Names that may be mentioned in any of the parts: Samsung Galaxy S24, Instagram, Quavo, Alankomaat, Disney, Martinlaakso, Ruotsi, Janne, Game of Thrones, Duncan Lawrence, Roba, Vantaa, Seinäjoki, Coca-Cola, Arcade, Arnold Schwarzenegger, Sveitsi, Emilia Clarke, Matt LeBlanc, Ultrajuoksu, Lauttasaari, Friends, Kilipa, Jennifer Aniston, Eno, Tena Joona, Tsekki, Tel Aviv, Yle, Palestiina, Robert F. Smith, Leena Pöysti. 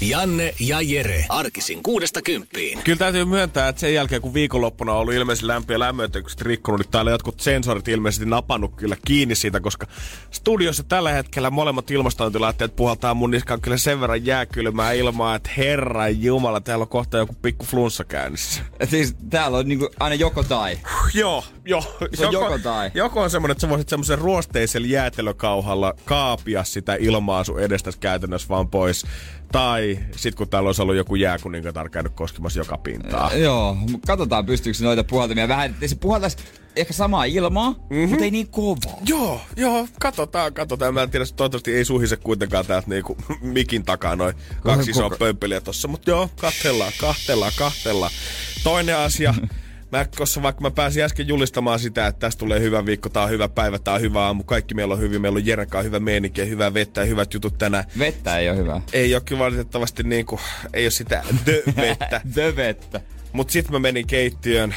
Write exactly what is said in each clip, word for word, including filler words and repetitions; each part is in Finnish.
Janne ja Jere. Arkisin kuudesta kymppiin. Kyllä täytyy myöntää, että sen jälkeen kun viikonloppuna on ollut ilmeisesti lämpiä lämmöitykset rikkonut, niin täällä jotkut sensorit ilmeisesti napannut kyllä kiinni siitä, koska studiossa tällä hetkellä molemmat ilmastointilaitteet puhaltaa mun niskaan kyllä sen verran jääkylmää ilmaa, että herran jumala, täällä on kohta joku pikku flunssa käynnissä. Et siis täällä on niinku aina joko tai. Joo, joo. Se on joko, joko tai. Joko on semmonen, että sä voisit semmosen ruosteisella jäätelökauhalla kaapia sitä ilmaa sun edestäsi käytännössä vaan pois. Tai sit kun täällä olisi ollut joku jääkuninkatar käynyt koskemassa joka pintaa. E- joo, katsotaan pystyykö noita puhaltamia vähän. Se puhaltaisi ehkä samaa ilmaa, mm-hmm. mutta ei niin kovaa. Joo, joo, katsotaan, katsotaan. Mä en tiedä, toivottavasti ei suhise kuitenkaan täältä niinku mikin takaa noin kaksi isoa pömpeliä tossa. Mut joo, katsellaan, katsellaan, katsellaan. Toinen asia. Mä, koska vaikka mä pääsin äsken julistamaan sitä, että tästä tulee hyvä viikko, tää on hyvä päivä, tää on hyvä aamu, kaikki meillä on hyvin, meillä on Jerenkaan hyvä meininki, hyvää vettä ja hyvät jutut tänään. Vettä ei oo hyvä. Ei oo kyllä valitettavasti niinku, ei oo sitä dö-vettä. Dö-vettä. Mut sit mä menin keittiön,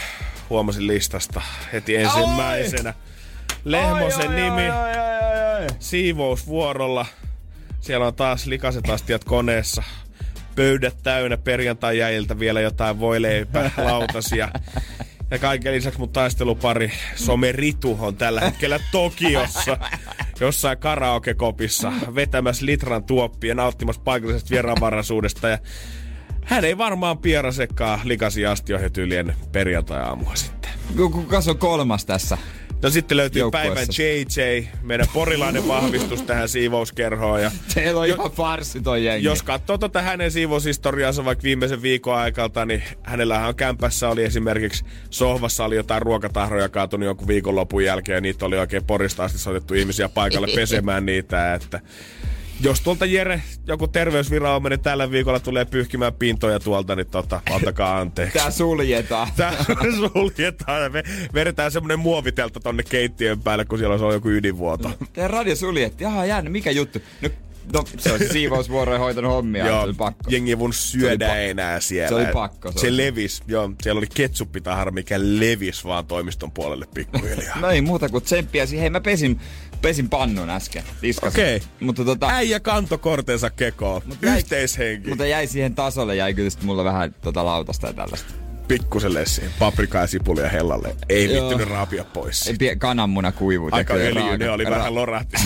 huomasin listasta heti ensimmäisenä. Oi! Lehmosen oi, nimi, oi, oi, oi, oi. Siivousvuorolla, siellä on taas likaset astiat koneessa. Pöydät täynnä, perjantai jäiltä vielä jotain voileipää, lautasia. Ja kaiken lisäksi mun taistelupari Some Ritu on tällä hetkellä Tokiossa, jossain karaokekopissa, vetämässä litran tuoppia, nauttimassa paikallisesta vieraanvaraisuudesta. Ja hän ei varmaan pierasekaan likaisia astioihin tyylien perjantai-aamua sitten. Kuka on kolmas tässä? No sitten löytyy päivän J J, meidän porilainen vahvistus tähän siivouskerhoon. Ja teillä on jo, ihan farsi toi jengi. Jos katsoo tota hänen siivoushistoriaansa vaikka viimeisen viikon aikalta, niin hänellähän kämpässä oli esimerkiksi sohvassa oli jotain ruokatahroja kaatunut jonkun viikonlopun jälkeen. Ja niitä oli oikein porista asti soitettu ihmisiä paikalle pesemään niitä, että... Jos tuolta Jere, joku terveysviranomainen tällä viikolla tulee pyyhkimään pintoja tuolta, niin tota, antakaa anteeksi. Tää suljetaan. Tää suljetaan. Me vedetään semmonen muovitelta tonne keittiön päälle, kun siellä on joku ydinvuoto. Tää radio suljettiin. Jaha, jäänyt. Mikä juttu? No, no se on siivousvuoroja hoitanut hommia. Joo, pakko. Jengi ei voinut syödä enää siellä. Se oli pakko. Se, se levis. Joo, siellä oli ketsuppitahara, mikä levis vaan toimiston puolelle pikkuhiljaa. No ei muuta kuin tsemppiäsi. Hei, mä pesin... Pesin pannun äsken, tiskasin. Okei. Okay. Tota, äijä kanto kortensa kekoon. Yhteishenki. Mutta jäi siihen tasolle, jäi kyllä mulla vähän tota lautasta ja tällaista. Pikkusen lessiin, paprikaa ja sipulia hellalle. Ei vittynyt raapia pois. Ei, kananmuna kuivuu. Aika öljy, ne oli ra- vähän lorahti.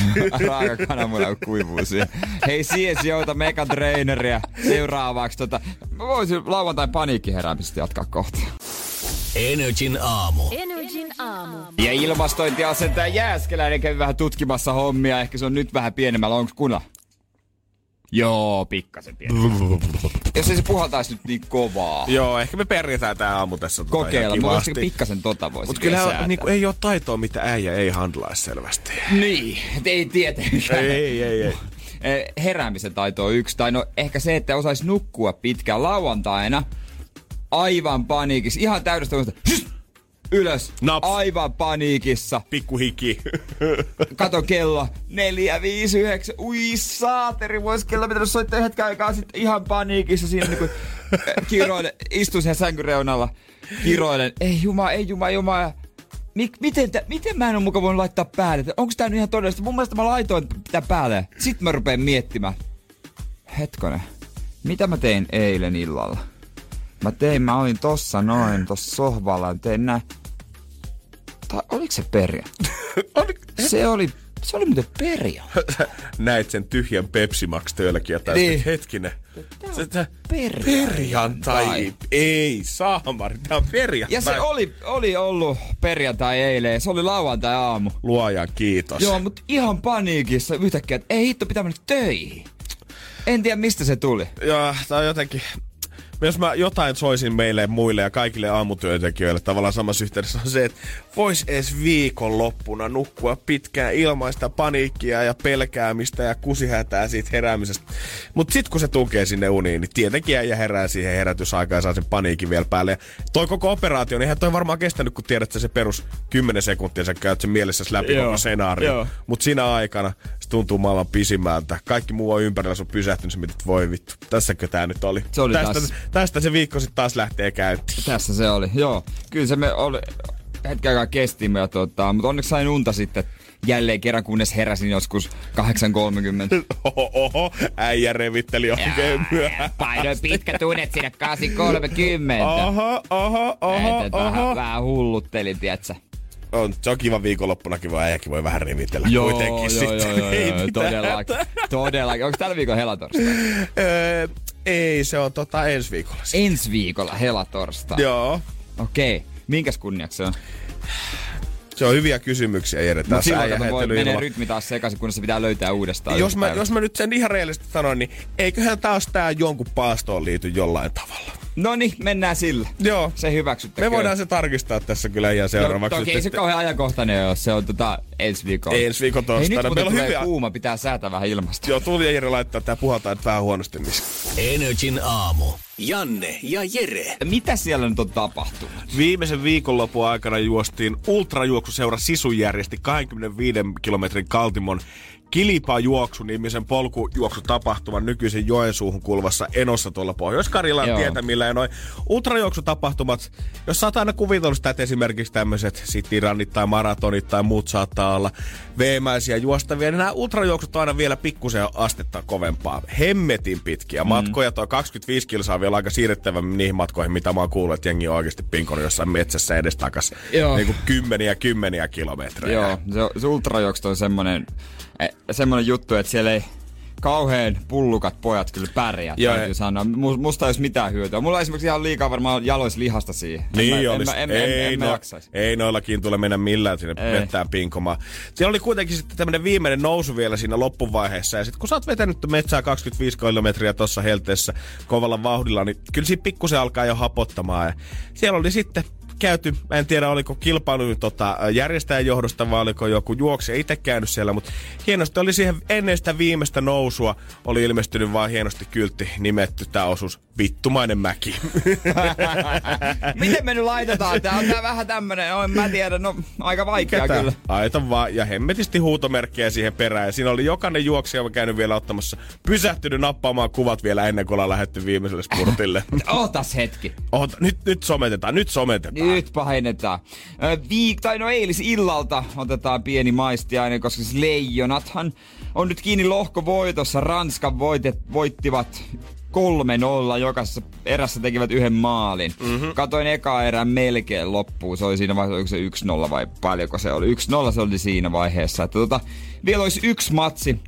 Raaka kananmuna kuivuu siihen. Hei, siis jouta megatraineria seuraavaksi. Tota, mä voisin lauantain paniikki heräämistä jatkaa kohta. Energin aamu. Energin aamu. Ja ilmastointiasentaja Jääskeläinen kävi vähän tutkimassa hommia. Ehkä se on nyt vähän pienemmällä. Onko kuna? Joo, pikkasen pienemmällä. Jos ei se puhaltaisi nyt niin kovaa. Joo, ehkä me perjätään tää aamu tässä. Kokeilla, tota, mutta pikkasen tota voisi. Mutta kyllä niinku, ei oo taitoa, mitä äijä ei handlaisi selvästi. Niin, ei tietenkään. Ei, ei, ei. ei. Heräämisen taito on yksi. Tai no ehkä se, että osaisi nukkua pitkään lauantaina. Aivan paniikissa. Ihan täydestä ylös. Naps. Aivan paniikissa. Pikku hiki. Kato kello. Neljä, viisi, yhdeksän. Ui saateri, vois kello pitänyt soittaa hetken aikaa sitten ihan paniikissa. Siinä niinku kiroilen. Istuin sen sänkyreunalla. Kiroilen. Ei juma, ei juma, juma. Mik, miten, tä, miten mä en oo muka voinut laittaa päälle? Onko tää nyt ihan todellista? Mun mielestä mä laitoin tää päälle. Sitten mä rupeen miettimään. Hetkonen. Mitä mä tein eilen illalla? Mä tein, mä olin tossa noin, tossa sohvalla, tein nää. Tai oliks se perjantai? se oli, se oli muuten perjantai. Näit sen tyhjän Pepsi Max töilläkin ja niin. Hetkinen. Tää perjantai. Perjantai. Ei saamari, tää on perjantai. Ja se oli, oli ollut perjantai eilen, se oli lauantai aamu. Luojan kiitos. Joo, mut ihan paniikissa yhtäkkiä, että ei hitto pitää mennä töihin. En tiedä mistä se tuli. Joo, tää on jotenkin... jos mä jotain soisin meille muille ja kaikille aamutyöntekijöille tavallaan samassa yhteydessä on se, että vois edes viikonloppuna nukkua pitkään ilmaista paniikkia ja pelkäämistä ja kusihätää siitä heräämisestä. Mut sit kun se tunkee sinne uniin, niin tietenkin äijä herää siihen herätysaikaan ja saa sen paniikin vielä päälle. Ja toi koko operaatio, niin eihän toi varmaan kestänyt, kun tiedät se perus kymmenen sekuntia, sä käyt sen mielessäsi läpi koko scenaarion. Mut siinä aikana se tuntuu maailman pisimmältä. Kaikki muu on ympärillä, se on pysähtynyt, sä mietit, voi vittu, tässäkö tää nyt oli? Se oli tästä, taas. Tästä se viikko sitten taas lähtee käyntiin. Tässä se oli, joo. Kyllä se me oli, hetken aikaa kestimme, tota, mutta onneksi sain unta sitten jälleen kerran, kunnes heräsin joskus kahdeksan kolmekymmentä. Oho, oho, äijä revitteli oikein myöhään. Painoin pitkä tunnet sinne kahdeksan kolmekymmentä. Oho, oho, oho, et, oho. Vähän, vähän hulluttelin, tietsä. On, se on kiva viikonloppunakin, vaan äijäkin voi vähän rivitellä joo, kuitenkin joo, sitten. Joo, joo, joo, todellakin, todellakin. Onko tällä viikolla helatorstai? Ei, se on tota ensi viikolla. Ensi viikolla helatorstai? Joo. Okei, okay. Minkäs kunniaksi se on? Se on hyviä kysymyksiä, Jere. Mutta silloin voi mennä rytmi taas sekaisin, kun se pitää löytää uudestaan. Jos mä, jos mä nyt sen ihan reellisesti sanon, niin eiköhän taas tää jonkun paastoon liity jollain tavalla. No niin, mennään sillä. Joo. Se hyväksyttäköön. Me voidaan se tarkistaa tässä kyllä ihan seuraavaksi. No toki ei se kauhean ajankohtainen ole, se on tota ensi viikolla. Ensi viikon torstaina. Hei, nyt meillä on hyvä kuuma, pitää säätää vähän ilmasta. Joo, tuli ja Jere laittaa, tää puhaltaa nyt vähän huonosti. Energin aamu. Janne ja Jere. Mitä siellä nyt on tapahtunut? Viimeisen viikonlopun aikana juostiin Ultrajuoksuseura Sisu järjesti kaksikymmentäviiden kilometrin kaltimon Kilipa-juoksu-nimisen polkujuoksutapahtuman nykyisen Joensuuhun kulvassa Enossa tuolla Pohjois-Karjalan tietämillä. Noin ultrajuoksutapahtumat, jos sä oot aina kuvitellut sitä, että esimerkiksi tämmöiset cityrannit tai maratonit tai muut saattaa olla veemäisiä juostavia, niin nämä ultrajuoksut on aina vielä pikkusen astetta kovempaa. Hemmetin pitkiä mm. matkoja. Toi kaksikymmentäviisi kilsaa on vielä aika siirrettävä niihin matkoihin, mitä mä oon kuullut, että jengi on oikeasti pinkonut jossain metsässä edestakas niin kuin kymmeniä kymmeniä kilometrejä. Joo, se, se ultrajuoksut on semmoinen... Semmoinen juttu, että siellä ei kauheen pullukat pojat kyllä pärjää, täytyy sanoa. Musta ei olisi mitään hyötyä. Mulla esimerkiksi ihan liikaa varmaan jaloissa lihasta siihen. Niin olisi. En, en, en, en no, jaksaisi. Ei noillakin tule mennä millään sinne mettään pinkomaan. Siellä oli kuitenkin sitten tämmöinen viimeinen nousu vielä siinä loppuvaiheessa. Ja sitten kun sä oot vetänyt metsää kaksikymmentäviisi kilometriä tuossa helteessä kovalla vauhdilla, niin kyllä siinä pikkusen alkaa jo hapottamaan. Ja siellä oli sitten... käyty. Mä en tiedä, oliko kilpailu tota, järjestäjän johdosta vai oliko joku juoksija itse käynyt siellä, mutta hienosti oli siihen ennen sitä viimeistä nousua oli ilmestynyt vaan hienosti kyltti nimetty tää osuus Vittumainen mäki. Miten me nyt laitetaan? Tää on tää vähän tämmönen, no, mä tiedän, no aika vaikea Ketä? Kyllä. Aita vaan ja hemmetisti huutomerkkejä siihen perään ja siinä oli jokainen juoksija käynyt vielä ottamassa pysähtynyt nappaamaan kuvat vielä ennen kuin ollaan lähdetty viimeiselle spurtille. Ootas hetki. Oota, nyt, nyt sometetaan, nyt sometetaan. Nyt pahennetaan. Viik- tai no eilisillalta otetaan pieni maistiainen, koska siis leijonathan on nyt kiinni lohkovoitossa. Ranskan voitet, voittivat kolme nolla, jokaisessa erässä tekivät yhden maalin. Mm-hmm. Katoin ekaa erää melkein loppuun. Se oli siinä vaiheessa, oliko se yksi nolla vai paljonko se oli? yksi nolla se oli siinä vaiheessa. Että tota, vielä olisi yksi matsi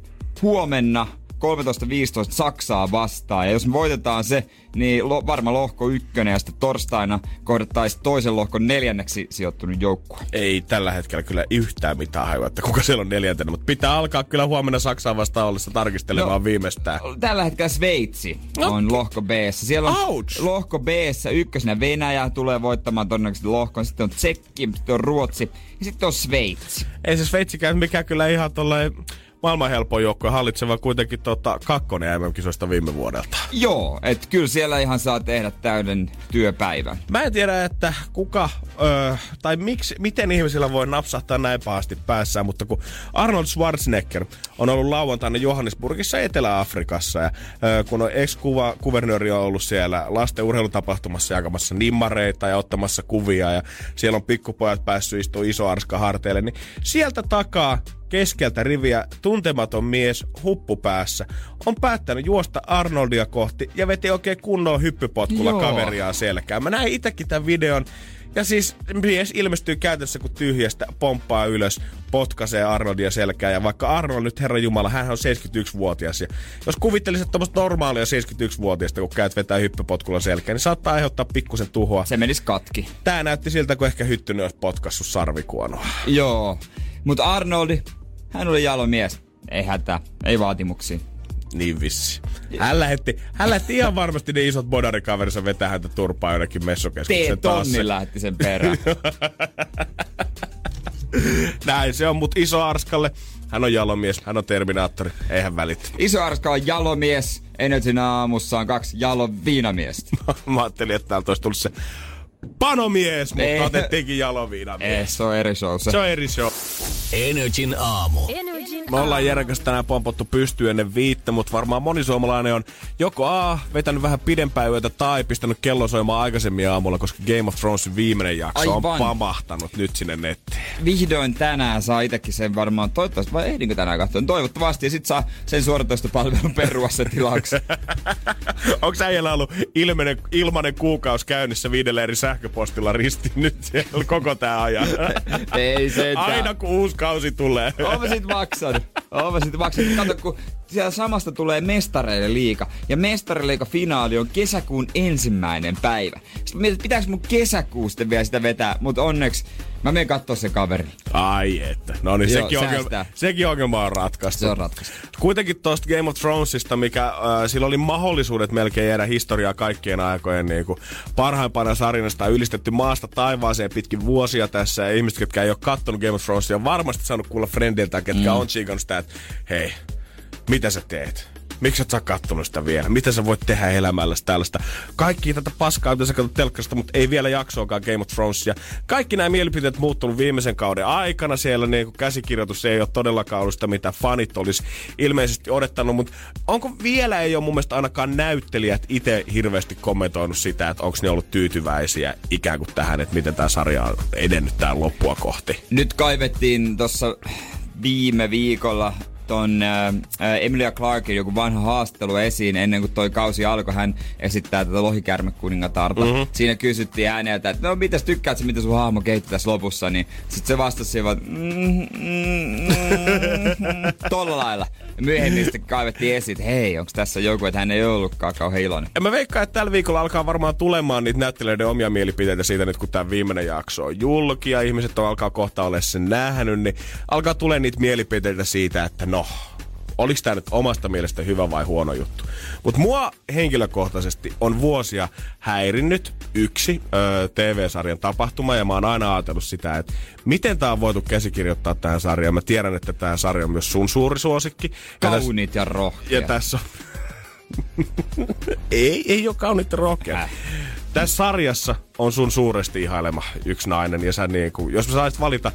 huomenna. kolmetoista viisitoista Saksaa vastaan. Ja jos me voitetaan se, niin lo, varma lohko ykkönen ja sitten torstaina kohdattaisi toisen lohkon neljänneksi sijoittunut joukkue. Ei tällä hetkellä kyllä yhtään mitään hajua, että kuka siellä on neljäntenä, mutta pitää alkaa kyllä huomenna Saksaa vastaan ollessa tarkistelemaan no, viimeistään. Tällä hetkellä Sveitsi on no. lohko B:ssä. Siellä on Ouch. Lohko B:ssä ykkösenä Venäjä tulee voittamaan todennäköisesti lohkon. Sitten on Tsekki, sitten on Ruotsi ja sitten on Sveitsi. Ei se Sveitsikään mikä kyllä ihan tolleen... maailman helpoin joukkoja hallitseva kuitenkin tota, kakkonen M M-kisoista viime vuodelta. Joo, että kyllä siellä ihan saa tehdä täyden työpäivän. Mä en tiedä, että kuka öö, tai miksi, miten ihmisillä voi napsahtaa näin pahasti päässään, mutta kun Arnold Schwarzenegger on ollut lauantaina Johannesburgissa Etelä-Afrikassa ja öö, kun on ex-kuvernööri on ollut siellä lasten urheilutapahtumassa jakamassa nimmareita ja ottamassa kuvia ja siellä on pikkupojat päässyt istumaan iso arska harteille, niin sieltä takaa keskeltä riviä tuntematon mies huppupäässä on päättänyt juosta Arnoldia kohti ja veti oikein kunnon hyppypotkulla Joo. kaveriaan selkään. Mä näin itsekin tämän videon. Ja siis mies ilmestyy käytössä, kun tyhjästä pomppaa ylös, potkaisee Arnoldia selkään. Ja vaikka Arnold nyt, herranjumala, hän on seitsemänkymmentäyksivuotias. Ja jos kuvittelisit tuommoista normaalia seitsemänkymmentäyksivuotiaista, kun käyt vetää hyppypotkulla selkään, niin saattaa aiheuttaa pikkusen tuhoa. Se menisi katki. Tää näytti siltä, kun ehkä hyttynyt olisi potkaissut sarvikuonoa. Joo, mutta Arnoldi... hän oli jalo mies. Ei hätää, ei vaatimuksia. Niin vissi. Hän lähetti, hän lähetti ihan varmasti ne isot bodarikaverinsa vetää häntä turpaa jonnekin messukeskuksen taas. Tee tonni lähti sen perään. Näin se on, mut iso Arskalle. Hän on jalomies, hän on Terminaattori, eihän välitä. Iso Arska on jalomies, Energyn aamussa on kaksi jaloviinamiestä. Mä ajattelin, että täältä olisi tullut se panomies, mutta ei, otettiinkin jaloviinamies. Ei, se on eri show se. Se on eri show. Energyn aamu. Energyn Me ollaan Jeren kanssa tänään pompottu pystyyn ennen viittä, mutta varmaan moni suomalainen on joko A, vetänyt vähän pidempään yötä tai pistänyt kellon soimaan aikaisemmin aamulla, koska Game of Thrones viimeinen jakso Aivan. on pamahtanut nyt sinne nettiin. Vihdoin tänään saa itsekin sen varmaan, toivottavasti vai ehdinkö tänään katsoa? Toivottavasti, ja sit saa sen suoratoistopalvelun perua se tilaksi. Onks äijällä ollut ilmainen, ilmainen kuukausi käynnissä viidellä eri sähköpostilla ristiin nyt koko tää ajan? Ei sentään. Aina kun uusi kausi tulee. Oon mä sit maksanut. Oon mä sit maksanut. Kato, kun siellä samasta tulee Mestareiden liiga. Ja Mestareiden liiga finaali on kesäkuun ensimmäinen päivä. Sitten mietin, pitääkö mun kesäkuusta vielä sitä vetää, mut onneksi mä menen kattoo sen kaverin. Ai että. No niin, sekin, ongelma, sekin ongelma on ratkaistu. Se on ratkaistu. Kuitenkin tosta Game of Thronesista, mikä äh, sillä oli mahdollisuudet melkein jäädä historiaa kaikkien aikojen niin kuin parhaimpana sarinasta on ylistetty maasta taivaaseen pitkin vuosia tässä. Ja ihmiset, ketkä ei ole kattonut Game of Thronesia, on varmasti saanut kuulla friendiltä, ketkä mm. on chiikannut sitä, että hei, mitä sä teet? Miksi et sä kattonut sitä vielä? Mitä sä voit tehdä elämälläsi tällaista? Kaikki tätä paskaa, mitä sä katsot telkkarista, mutta ei vielä jaksoakaan Game of Thronesia. Kaikki nämä mielipiteet muuttunut viimeisen kauden aikana. Siellä niin käsikirjoitus ei ole todellakaan ollut sitä, mitä fanit olisi ilmeisesti odottanut. Mutta onko vielä ei ole mun mielestä ainakaan näyttelijät itse hirveästi kommentoinut sitä, että onko ne ollut tyytyväisiä ikään kuin tähän, että miten tämä sarja on edennyt tämän loppua kohti? Nyt kaivettiin tuossa viime viikolla on äh, Emilia Clarkin joku vanha haastelu esiin ennen kuin toi kausi alkoi. Hän esittää tätä Lohikärmekuningatarta. Mm-hmm. Siinä kysyttiin ääneltä, että no mitäs tykkäät sä, mitä sun hahmo kehittyy tässä lopussa? Niin sit se vastasi siihen, että mm, mm, mm, tolla lailla. Ja myöhemmin sitten kaivettiin esiin, että hei, onks tässä joku, että hän ei ollutkaan kauhean iloinen. Ja mä veikkaan, että tällä viikolla alkaa varmaan tulemaan niitä näyttelijöiden omia mielipiteitä siitä nyt, kun tää viimeinen jakso on julki ja ihmiset on alkaa kohta olla sen nähnyt, niin alkaa tulee niitä mielipiteitä siitä, että no, oliks tää nyt omasta mielestä hyvä vai huono juttu? Mut mua henkilökohtaisesti on vuosia häirinnyt yksi öö, T V-sarjan tapahtuma, ja mä oon aina ajatellut sitä, että miten tää on voitu käsikirjoittaa tähän sarjaan. Mä tiedän, että tää sarja on myös sun suuri suosikki. Kauniit ja, täs... ja rohkeat. Ja tässä on... ei, ei oo kauniit ja rohkeat. Tässä sarjassa on sun suuresti ihailema yksi nainen, ja sä niinku, jos mä saisit valita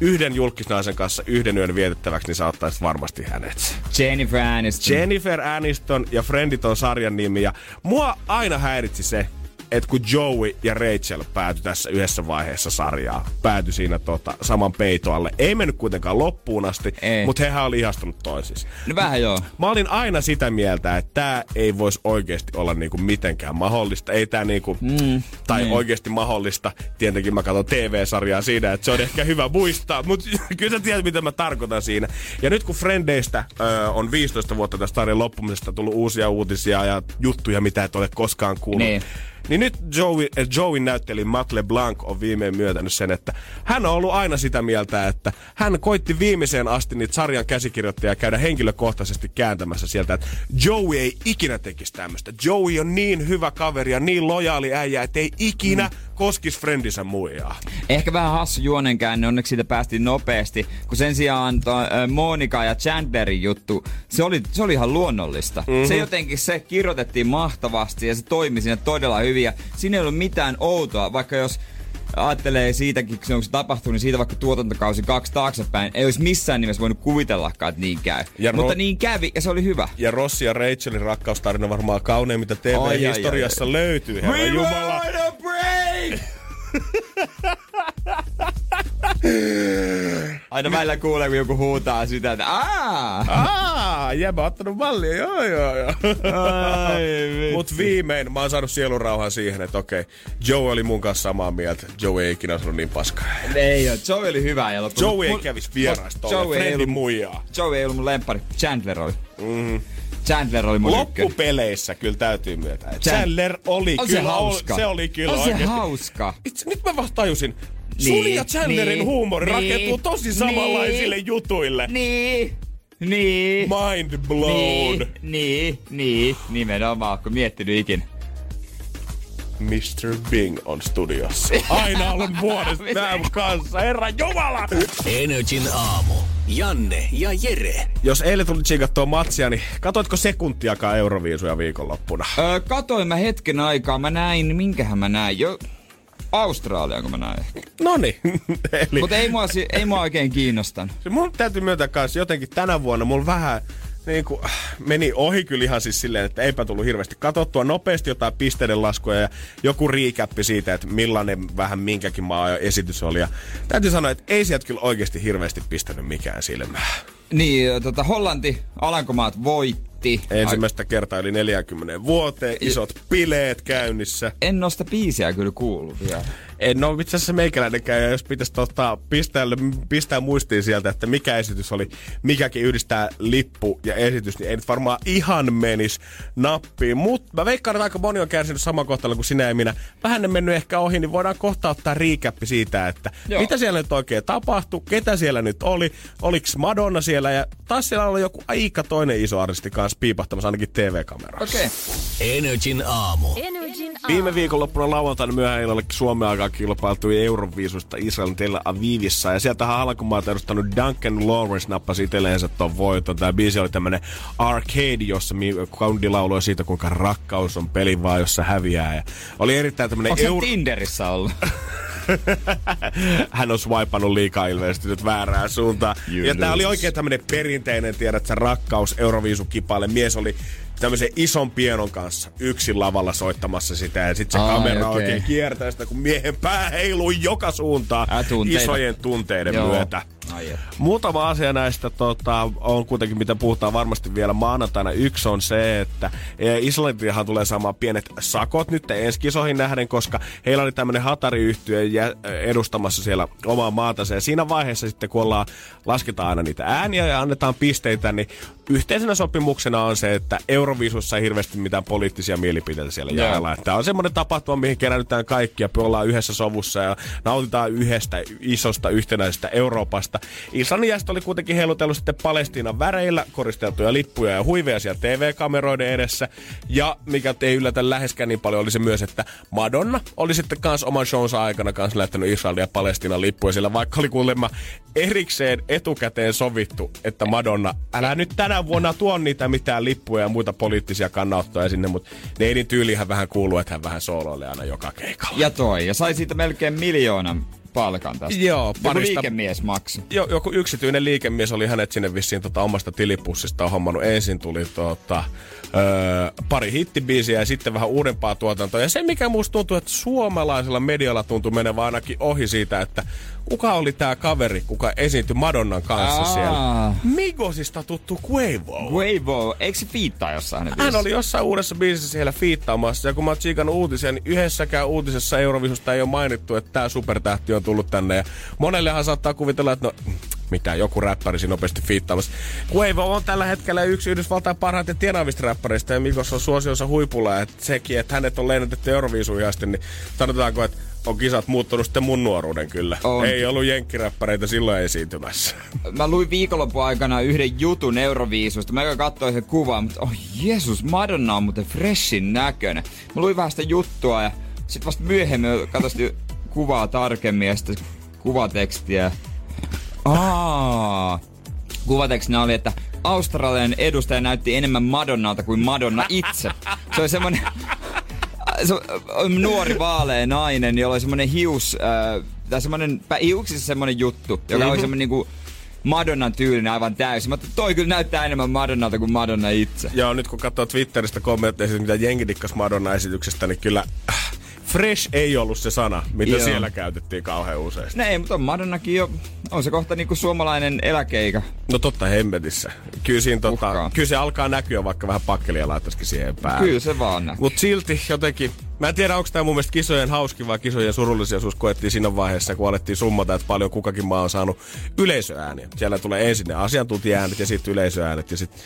yhden julkisnaisen kanssa yhden yön vietettäväksi, niin sä ottaisit varmasti hänet. Jennifer Aniston. Jennifer Aniston ja Friendit on sarjan nimi. Ja mua aina häiritsi se, että kun Joey ja Rachel päätyi tässä yhdessä vaiheessa sarjaa, päätyi siinä tota, saman peitoalle. Ei mennyt kuitenkaan loppuun asti, mutta hehän oli ihastunut toisiinsa. No vähän joo. Mä olin aina sitä mieltä, että tää ei voisi oikeasti olla niinku mitenkään mahdollista. Ei tää niinku, mm, tai niin. Oikeasti mahdollista. Tietenkin mä katson T V-sarjaa siinä, että se on ehkä hyvä muistaa, mutta kyllä sä tiedät, mitä mä tarkoitan siinä. Ja nyt kun Frendeistä ö, on viisitoista vuotta tästä sarjan loppumisesta tullut uusia uutisia ja juttuja, mitä et ole koskaan kuullut. Niin. Niin nyt Joey, Joey näytteli Matt LeBlanc on viimein myöntänyt sen, että hän on ollut aina sitä mieltä, että hän koitti viimeiseen asti niitä sarjan käsikirjoittajia käydä henkilökohtaisesti kääntämässä sieltä, että Joey ei ikinä tekisi tämmöistä. Joey on niin hyvä kaveri ja niin lojaali äijä, että ei ikinä mm. koskisi Friendinsä muijaa. Ehkä vähän hassu juonenkäänne, onneksi siitä päästiin nopeasti, kun sen sijaan to, äh, Monika ja Chandlerin juttu, se oli, se oli ihan luonnollista. Mm-hmm. Se jotenkin, se kirjoitettiin mahtavasti ja se toimi siinä todella hyvin. Ja siinä ei ollut mitään outoa, vaikka jos ajattelee siitäkin, kun se tapahtuu, niin siitä vaikka tuotantokausi kaksi taaksepäin ei olisi missään nimessä voinut kuvitellakaan, että niin käy. Ja Mutta Ro- niin kävi ja se oli hyvä. Ja Rossi ja Rachelin rakkaustarina on varmaan kaunein, mitä T V-historiassa ai, ai, ai. löytyy. Herra We Jumala! Were on a break! Aina välillä kuulee, kun joku huutaa sitä, että aah! Aah! Jäbä ottanut mallia, joo joo joo. Mut viimein mä oon saanut sielurauhan siihen, että okei, Joey oli mun kanssa samaa mieltä. Joey ei ikinä sanonut niin paskaa. Ei oo, Joey oli hyvä. Ja lopulta, Joey ei kävis vieraista tolle, Friendin muijaa. Joey ei ollut mun lemppari, Chandler oli. Mm. Chandler oli mun ykkönen. Loppupeleissä kyllä täytyy myöntää. Chandler oli on kyllä. Se hauska. Se oli kyllä on oikeesti. On se hauska. Itse, nyt mä vasta tajusin. Niin, sun ja Chandlerin niin, huumori niin, rakentuu tosi samanlaisille niin, jutuille. Niin. Niin. Mind blown. Niin, niin, niin. Nimenomaan, kun miettinyt ikin. mister Bing on studiossa. Aina olen vuodesta tämän kanssa, herra jumala! Energin aamu. Janne ja Jere. Jos eilen tuli tsiikattua matsia, niin katoitko sekuntiakaan Euroviisuja viikonloppuna? Öö, katoin mä hetken aikaa. Mä näin, minkähän mä näin jo... Australiaanko mä näin ehkä? Noniin. Eli... Mutta ei mua, ei mua oikein kiinnostanut. Mun täytyy myöntää kanssa jotenkin tänä vuonna mulla vähän... Niin kuin meni ohi kyllä ihan siis silleen, että eipä tullut hirveästi katsottua. Nopeasti jotain pisteiden laskuja ja joku riikäppi siitä, että millainen vähän minkäkin maa esitys oli. Ja täytyy sanoa, että ei sieltä kyllä oikeasti hirveästi pistänyt mikään silmää. Niin, tota, Hollanti, Alankomaat voitti. Ensimmäistä kertaa yli neljäänkymmeneen vuoteen, isot bileet käynnissä. En nosta biisiä kyllä kuullut vielä. En ole itse asiassa meikäläinenkään, ja jos pitäisi tota, pistää, pistää muistiin sieltä, että mikä esitys oli, mikäkin yhdistää lippu ja esitys, niin ei nyt varmaan ihan menisi nappiin. Mutta mä veikkaan, että aika moni on kärsinyt saman kohtalon kuin sinä ja minä. Vähän ne mennyt ehkä ohi, niin voidaan kohta ottaa riikäppi siitä, että Joo. mitä siellä nyt oikein tapahtui, ketä siellä nyt oli, oliks Madonna siellä, ja taas siellä oli joku aika toinen iso artisti kanssa piipahtamassa ainakin T V-kamerassa. Okei. Okay. Energin aamu. Energin aamu. Viime viikonloppuna lauantaina myöhään illallekin Suomen aikaa kilpailtui Euroviisusta Israelin Tel Avivissa. Ja sieltähän alkumaata edustanut Duncan Lawrence nappasi itselleensä ton voiton. Tää biisi oli tämmönen arcade, jossa Kundi lauloi siitä, kuinka rakkaus on peli vaan, jossa häviää. Ja oli erittäin tämmönen... Onko Euro... Tinderissä ollut? Hän on swipannut liikaa ilmeisesti nyt väärään suuntaan. You ja lose. Tää oli oikein tämmönen perinteinen, tiedät sä, rakkaus Euroviisukipaille. Mies oli... tämmöisen ison pienon kanssa yksin lavalla soittamassa sitä. Ja sit se Ai, kamera okay. oikein kiertää sitä, kun miehen pää heiluu joka suuntaan Ä, isojen tunteiden Joo. myötä. Ai, muutama asia näistä tota, on kuitenkin, mitä puhutaan varmasti vielä maanantaina. Yksi on se, että Islantiahan tulee saamaan pienet sakot nyt ensi kisoihin nähden, koska heillä oli tämmöinen hatariyhtiö edustamassa siellä omaa maatansa. Ja siinä vaiheessa sitten, kun ollaan, lasketaan aina niitä ääniä ja annetaan pisteitä, niin yhteisenä sopimuksena on se, että Euroviisussa ei hirveästi mitään poliittisia mielipiteitä siellä yeah. jäällä. Tämä on semmoinen tapahtuma, mihin keräytetään kaikki ja ollaan yhdessä sovussa ja nautitaan yhdestä isosta yhtenäisestä Euroopasta. Islannin jäistä oli kuitenkin heilutellut sitten Palestiinan väreillä, koristeltuja lippuja ja huiveja siellä T V-kameroiden edessä. Ja mikä ei yllätä läheskään niin paljon oli se myös, että Madonna oli sitten kans oman shownsa aikana kans lähtenyt Israelin ja Palestiinan lippuja siellä, vaikka oli kuulemma erikseen etukäteen sovittu, että Madonna, älä nyt tänään vuonna tuon niitä mitään lippuja ja muita poliittisia kannanottoja sinne, mutta neidin tyylihän vähän kuuluu, että hän vähän sooloilee aina joka keikalla. Ja toi, ja sai siitä melkein miljoonan palkan tästä. Joo, parista, joku liikemies maksoi. Jo, joku yksityinen liikemies oli hänet sinne vissiin tota, omasta tilipussistaan hommannut. Ensin tuli tota, öö, pari hittibiisiä ja sitten vähän uudempaa tuotantoa. Ja se, mikä musta tuntuu, että suomalaisella medialla tuntui menevän ainakin ohi siitä, että kuka oli tää kaveri, kuka esiintyi Madonnan kanssa Aa. siellä? Migosista tuttu Quavo. Quavo, eikö se fiittaa jossain hänen biisissä? Hän oli jossain uudessa biisissä siellä fiittaamassa. Ja kun mä oon tsiikannut uutisia, niin yhdessäkään uutisessa Euroviisusta ei ole mainittu, että tää supertähti on tullut tänne. Ja monellehan saattaa kuvitella, että no... mitä joku räppäri siinä nopeasti fiittaamassa. Quavo on tällä hetkellä yksi Yhdysvaltain parhaiten tienaavista räppäreistä ja Migos on suosionsa huipulla. Et sekin, että hänet on lennätetty Euroviisuihin asti, niin sanotaanko, että on kisat muuttunut sitten mun nuoruuden kyllä. On. Ei ollut jenkkiräppäreitä silloin esiintymässä. Mä luin viikonlopun aikana yhden jutun Euroviisusta. Mä katsoin sen kuvan, mutta oh Jeesus, Madonna on muuten freshin näköinen. Mä luin vähän sitä juttua ja sit vasta myöhemmin katsoin kuvaa tarkemmin ja sitten kuvatekstiä. Aa, kuvatekstinä oli, että Australian edustaja näytti enemmän Madonnalta kuin Madonna itse. Se oli semmonen se, nuori vaalea nainen, jolla oli semmonen hius, äh, tai semmonen hiuksissa semmonen juttu, joka mm-hmm. oli semmonen niinku Madonnan tyylinen aivan täysin. Mutta toi kyllä näyttää enemmän Madonnalta kuin Madonna itse. Joo, nyt kun katsoo Twitteristä kommentteja, mitä jengi dikkas Madonna-esityksestä, niin kyllä... Fresh ei ollut se sana, mitä Joo. siellä käytettiin kauhean useasti. Ei, mutta on Madonnakin jo, on se kohta niinku suomalainen eläkeikä. No totta hemmetissä. Kyllä, siinä, tota, kyllä se alkaa näkyä, vaikka vähän pakkelia laittaisikin siihen päälle. Kyllä se vaan näkyy. Mut silti jotenkin, mä en tiedä onko tää mun mielestä kisojen hauskin vai kisojen surullisuus koettiin siinä vaiheessa, kun alettiin summata, että paljon kukakin maa on saanut yleisöääniä. Siellä tulee ensin ne asiantuntijäänet ja sitten yleisöäänet ja sitten...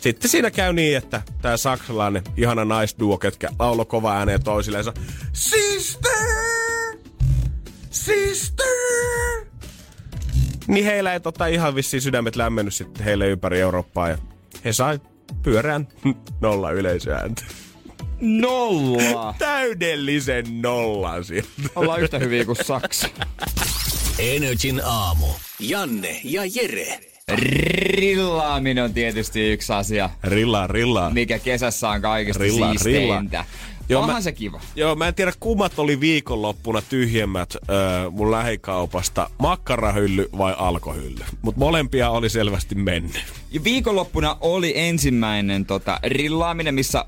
Sitten siinä käy niin, että tää saksalainen ihana naisduo, ketkä laulo kova ääneen toisilleen, se on Sister! Sister! Niin heillä ei tota ihan vissiin sydämet lämmennyt sitten heille ympäri Eurooppaa ja he sai pyörään nolla yleisöääntä. Nolla! Täydellisen nollan sieltä. Ollaan yhtä hyviä kuin Saksa. Energin aamu. Janne ja Jere. Rillaaminen on tietysti yksi asia. Rilla, rilla. Mikä kesässä on kaikista rilla, siisteintä. Rilla. Joo, onhan mä, se kiva. Joo, mä en tiedä kummat oli viikonloppuna tyhjemmät öö, mun lähikaupasta, makkarahylly vai alkohylly. Mut molempia oli selvästi mennyt. Ja viikonloppuna oli ensimmäinen tota, rillaaminen, missä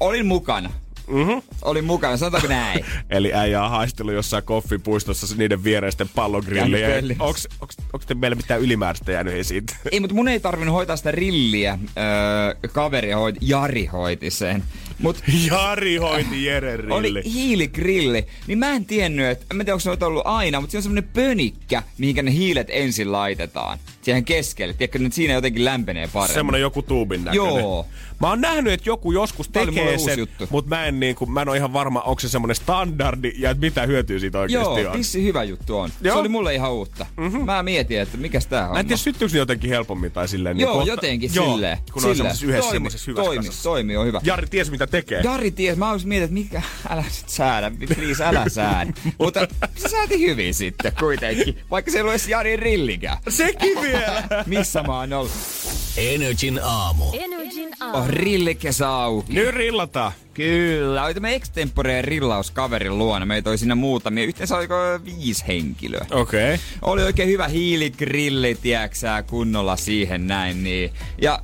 olin mukana. Mm-hmm. Olin mukana, sanotaanko näin. Eli äijä on haistellut jossain koffipuistossa niiden viereisten pallogrilliä. Onks, onks, onks te meillä mitään ylimääräistä jäänyt esiin? Ei, mutta mun ei tarvinnut hoitaa sitä rilliä. Öö, kaveri hoiti, Jari hoiti sen. Mut, Jari hoiti Jeren rilli. Oli hiiligrilli. Niin mä en tiennyt, että en tiedä onko noita ollut aina, mutta siinä on semmonen pönikkä, mihinkä ne hiilet ensin laitetaan. Siihen keskelle. Tiedätkö, että siinä jotenkin lämpenee paremmin. Semmonen joku tuubin näköinen. Joo. Mä oon nähnyt, että joku joskus tekee sen, mut mä en, niin kun, mä en oo ihan varma, onko se semmonen standardi ja mitä hyötyä siitä oikeesti on. Joo, vissi hyvä juttu on. Joo. Se oli mulle ihan uutta. Mm-hmm. Mä mietin, että mikäs tää on. Mä en tiedä, syttyykö ne jotenkin helpommin tai silleen. Joo, niin, jotenkin joo, silleen. Kun silleen. On semmosessa yhdessä hyvässä toimi, kasassa. Toimi, on hyvä. Jari ties, mitä tekee. Jari ties. Mä olisin mietin, että mikä, älä sit säädä, Riis, älä säädä. Mutta se sääti hyvin sitten kuitenkin, vaikka se ei ole edes Jarin rillikään. Sekin vielä. Missä mä oon ollut? Energin aamu. Energin aamu. Oh, rillikesä auki. Nyt rillataan. Kyllä, oli tämä extemporeen rillaus kaverin luona. Meitä oli siinä muutamia, yhteensä oliko viisi henkilöä. Okei. Okay. Oli oikein hyvä hiiligrilli, tiäksää, kunnolla siihen näin niin. Ja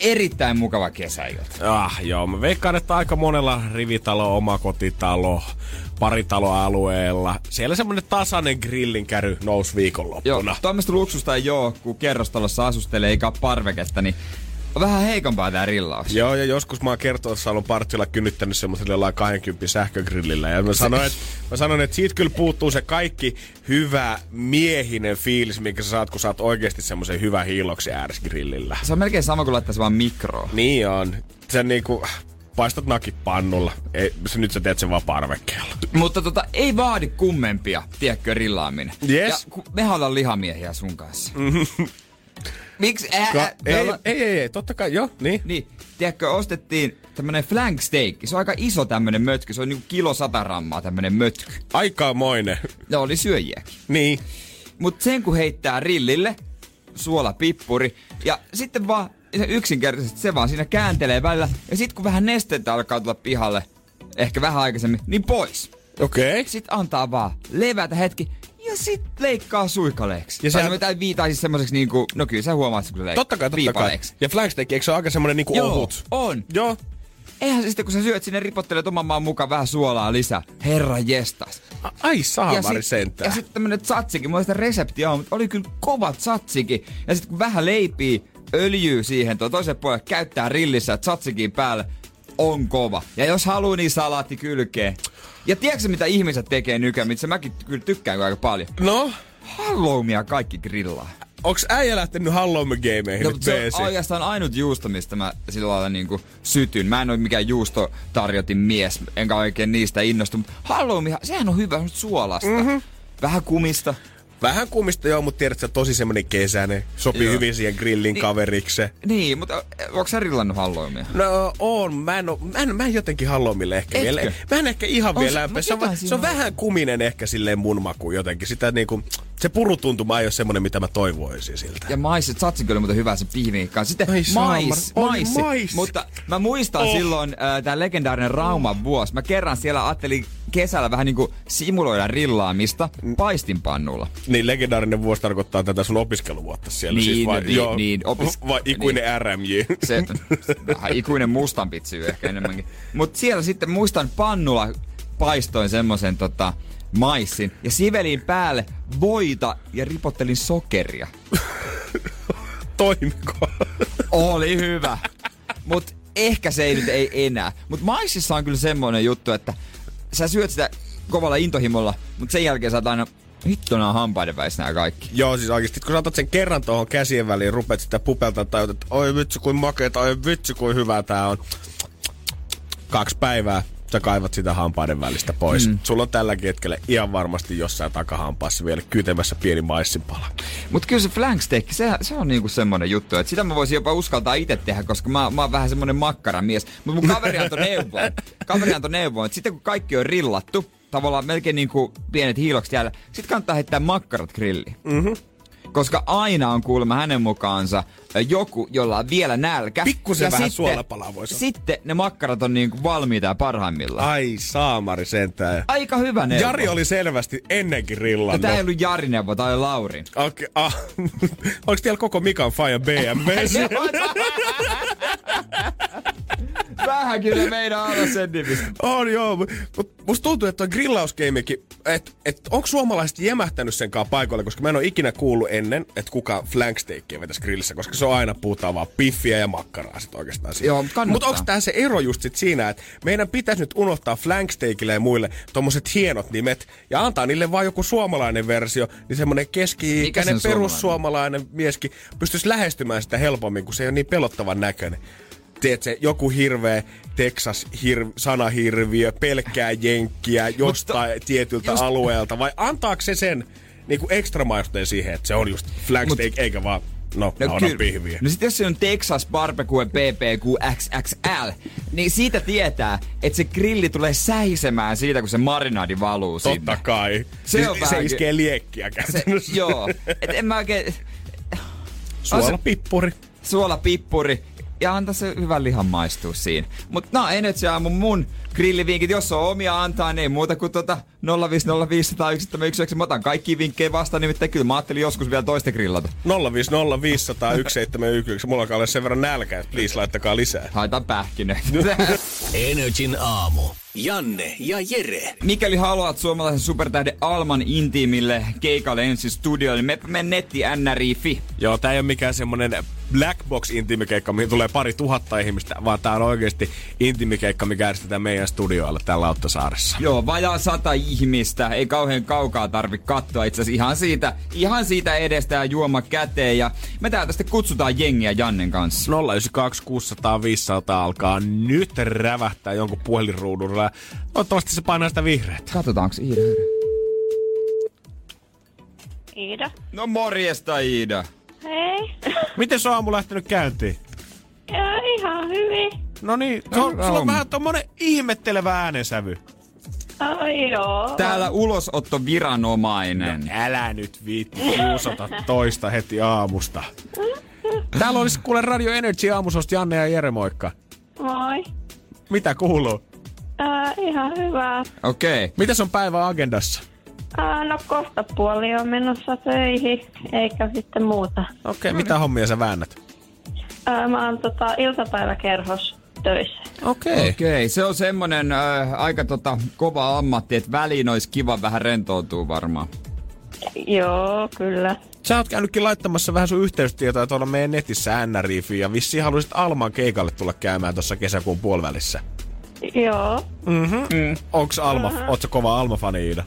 erittäin mukava kesäilta. Ah joo, mä veikkaan, että aika monella rivitalo, omakotitalo, paritaloalueella. Siellä semmonen tasainen grillinkäry nousi viikonloppuna. Joo, tämmöstä luksusta ei oo, kun kerrostalossa asustelee eikä parveketta, niin on vähän heikompaa tää rillaus. Joo, ja joskus mä oon kertoessa ollut partilla kynnyttänyt semmoiselle jollain kaksikymmentä sähkögrillillä. Ja mä sanoin, että, mä sanoin, että siitä kyllä puuttuu se kaikki hyvä miehinen fiilis, minkä sä saat, kun sä oot oikeesti semmoisen hyvän hiiloksen ääressä grillillä. Se on melkein sama kuin laittais vaan mikroon. Niin on. Se niinku paistat nakit pannulla. Ei, se, nyt sä teet sen vaan parvekkeella. Mutta tota, ei vaadi kummempia, tiedätkö, rillaaminen. Yes. Ja mehän ollaan lihamiehiä sun kanssa. Mm-hmm. Miksi? Ää, Ka- ei, ei, ei, ei, ei, totta kai, joo, niin. Niin, tiedätkö, ostettiin tämmönen flank steak. Se on aika iso tämmönen mötky, se on niinku kilo sata rammaa tämmönen mötky. Aikamoinen. No oli syöjiäkin. Niin. Mut sen kun heittää rillille, suolapippuri, ja sitten vaan, se yksinkertaisesti se vaan siinä kääntelee välillä, ja sit kun vähän nestettä alkaa tulla pihalle, ehkä vähän aikaisemmin, niin pois. Okei. Okay. Sitten antaa vaan levätä hetki. Ja sit leikkaa suikaleeksi. Ja sehän tai viitaa siis semmoiseksi niinku, no kyllä sä huomaat, kun se leikkaa. Totta kai, totta kai. Ja flanksteak, eikö se ole aika semmoinen niinku joo, ohut? On. Joo. Eihän se sitten, kun sä syöt sinne, ripottelet oman maan mukaan vähän suolaa lisää. Herra jestas. A- ai saamari sentään. Ja sitten tämmönen tzatziki, mulla sitä reseptiä on, mutta oli kyllä kova tzatziki. Ja sitten kun vähän leipii, öljyy siihen, tuo toisen puolelle käyttää rillissä tzatzikiin päälle, on kova. Ja jos haluu, niin salaatti kylkeen. Ja tiedätkö mitä ihmiset tekee nykyään, mitä mäkin kyllä tykkään aika paljon? No? Halloumia kaikki grillaa. Onks äijä lähtenyt halloumi-gameihin no, nyt se on oikeastaan ainut juusto, mistä mä sillä lailla niinku sytyn. Mä en oo mikään juustotarjotin mies, enkä oikein niistä innostu. Mutta halloumi, sehän on hyvä suolasta. Mm-hmm. Vähän kumista. Vähän kumista joo, mutta tiedät sä tosi semmonen kesäinen. Sopii joo. Hyvin siihen grillin niin, kaveriksi. Niin, mutta onko sä rillannut halloumia? No on, mä en, oo, mä en, mä en jotenkin halloumille ehkä etkö? Vielä. Mä en ehkä ihan on vielä lämpää. Se, se, se on vähän kuminen ehkä silleen mun makuun jotenkin. Sitä niinku, se purutuntuma ei oo semmonen, mitä mä toivoisin siltä. Ja maissi, tzatziki oli muuten hyvää se pihviin kanssa. Sitten mais, mais, maissi. Maissi. Mutta mä muistan oh. silloin äh, tää legendaarinen Rauman vuosi. Mä kerran siellä ajattelin kesällä vähän niinku simuloida rillaamista paistinpannulla. Niin, legendaarinen vuosi tarkoittaa tätä sun opiskeluvuotta siellä. Niin, siis vai, niin, joo, niin. Opis- vai ikuinen niin. R M J. Se, vähän ikuinen mustanpitsyy ehkä enemmänkin. Mut siellä sitten muistan pannulla paistoin semmosen tota maissin ja sivelin päälle voita ja ripottelin sokeria. Toimiko? Oli hyvä. Mut ehkä se ei nyt ei enää. Mut maississa on kyllä semmonen juttu, että sä syöt sitä kovalla intohimolla, mut sen jälkeen sä oot aina hittona hampaiden väissä nää kaikki. Joo, siis oikeesti, kun sä otat sen kerran tohon käsien väliin, rupeat sitä pupeltaan tai otat, oi vitsi kuin makeeta, oi vitsi kuin hyvää tää on. Kaksi päivää. sä kaivat sitä hampaiden välistä pois. Mm. Sulla on tälläkin hetkellä ihan varmasti jossain takahampaassa vielä kytemässä pieni maissinpala. Mut kyllä se flanksteikki, se, se on niinku semmonen juttu, että sitä mä voisin jopa uskaltaa itse tehdä, koska mä, mä oon vähän semmonen makkaramies. Mut mun kaveri antoi neuvon, kaveri antoi neuvon, että sitten kun kaikki on rillattu, tavallaan melkein niinku pienet hiilokset jäällä, sit kannattaa heittää makkarat grilliin. Mhm. Koska aina on kuulemma hänen mukaansa joku, jolla on vielä nälkä. Pikkusen ja vähän sitten, suolapalaa voi sanoa. Sitten ne makkarat on niinku valmiita parhaimmillaan. Ai saamari sentään. Aika hyvä neuvo. Jari oli selvästi ennenkin rillannut. Tää ei ollut Jarin neuvo, tää oli Laurin. Okei, okay, ah. Onks teillä koko Mikan Faija B M W:ssä? Vähän kyllä meidän aina sen nimistä. On joo, mutta musta tuntuu, että on grillauskeimikin, että et onko suomalaiset jämähtänyt senkaan paikoille, koska mä en ole ikinä kuullut ennen, että kuka flanksteikkiä vetäisi grillissä, koska se on aina puhutaan vaan piffiä ja makkaraa sit oikeastaan siinä. Joo, kannattaa. Mutta onko tää se ero just sit siinä, että meidän pitäisi nyt unohtaa flanksteikille ja muille tommoset hienot nimet ja antaa niille vaan joku suomalainen versio, niin semmonen keski-ikäinen perussuomalainen mieskin pystyisi lähestymään sitä helpommin, kun se ei ole niin pelottavan näköinen. Tiedätkö, joku hirveä Texas-sanahirviö, pelkkää jenkkiä jostain to, tietyltä just, alueelta, vai antaako se sen niinku ekstra maisteen siihen, että se on just flagsteak, eikä vaan no, no nauna pihviä. No sit jos se on Texas Barbecue B B Q X X L, niin siitä tietää, että se grilli tulee säisemään siitä, kun se marinaadi valuu totta sinne. Totta kai. Se, se, se iskee liekkiä käytännössä. Se, joo, et en mä oikein... Suolapippuri. Suolapippuri. Ja antaa se hyvän lihan maistua siinä. Mutta no, Energy aamun mun grillivinkit, jos on omia antaa, niin muuta kuin tuota nolla viisi nolla viisi nolla yksi seitsemän yksi yhdeksän. Mä otan kaikkia vinkkejä vastaan, nimittäin kyllä mä ajattelin joskus vielä toista grillata. nolla viisi nolla viisi nolla yksi seitsemän yksi yhdeksän. Mulla on sen verran nälkä, että please laittakaa lisää. Haetaan pähkinöitä. Energyn aamu. Janne ja Jere. Mikäli haluat suomalaisen supertähden Alman intiimille keikalle ensin studioon, niin meppä mene netti N R I F I. Joo, tää ei ole mikään semmonen black box intiimikeikka, mihin tulee pari tuhatta ihmistä, vaan tää on oikeesti intiimikeikka, mikä järjestetään meidän studioilla täällä Lauttasaaressa. Joo, vajaa sata ihmistä. Ei kauhean kaukaa tarvi katsoa itse asiassa ihan siitä, ihan siitä edestä ja juoma käteen. Ja me täältä sitten kutsutaan jengiä Jannen kanssa. nolla yhdeksän kaksi kuusi nolla nolla viisi nolla nolla alkaa nyt rävähtää jonkun puhelinruudun. Toivottavasti se painaa sitä vihreätä. Katsotaanko Iida? Iida. No morjesta Iida. Hei. Miten se on aamu lähtenyt käyntiin? Joo, ihan hyvin. No niin, sulla on vähän tommonen ihmettelevä äänensävy. Ai joo. Täällä ulosottoviranomainen. No, älä nyt viitti kuusata toista heti aamusta. Täällä olisi kuule Radio Energy aamusosta Janne ja Jere, moikka. Moi. Mitä kuuluu? Äh, ihan hyvää. Okei. Okay. Mitäs on päivän agendassa? Äh, no kohta puoli on menossa töihin, eikä sitten muuta. Okei, okay, mitä hommia sä väännät? Äh, mä oon tota, iltapäiväkerhos töissä. Okei. Okay. Okay. Se on semmonen äh, aika tota, kova ammatti, että väliin olisi kiva vähän rentoutua varmaan. Joo, kyllä. Sä oot käynytkin laittamassa vähän sun yhteystietoja tuolla meidän netissä N R I F I, ja vissiin haluaisit Alman keikalle tulla käymään tuossa kesäkuun puolivälissä. Joo. Mhm. Mm. Onks Alma, uh-huh. Ootko kova Alma-fani, Iida?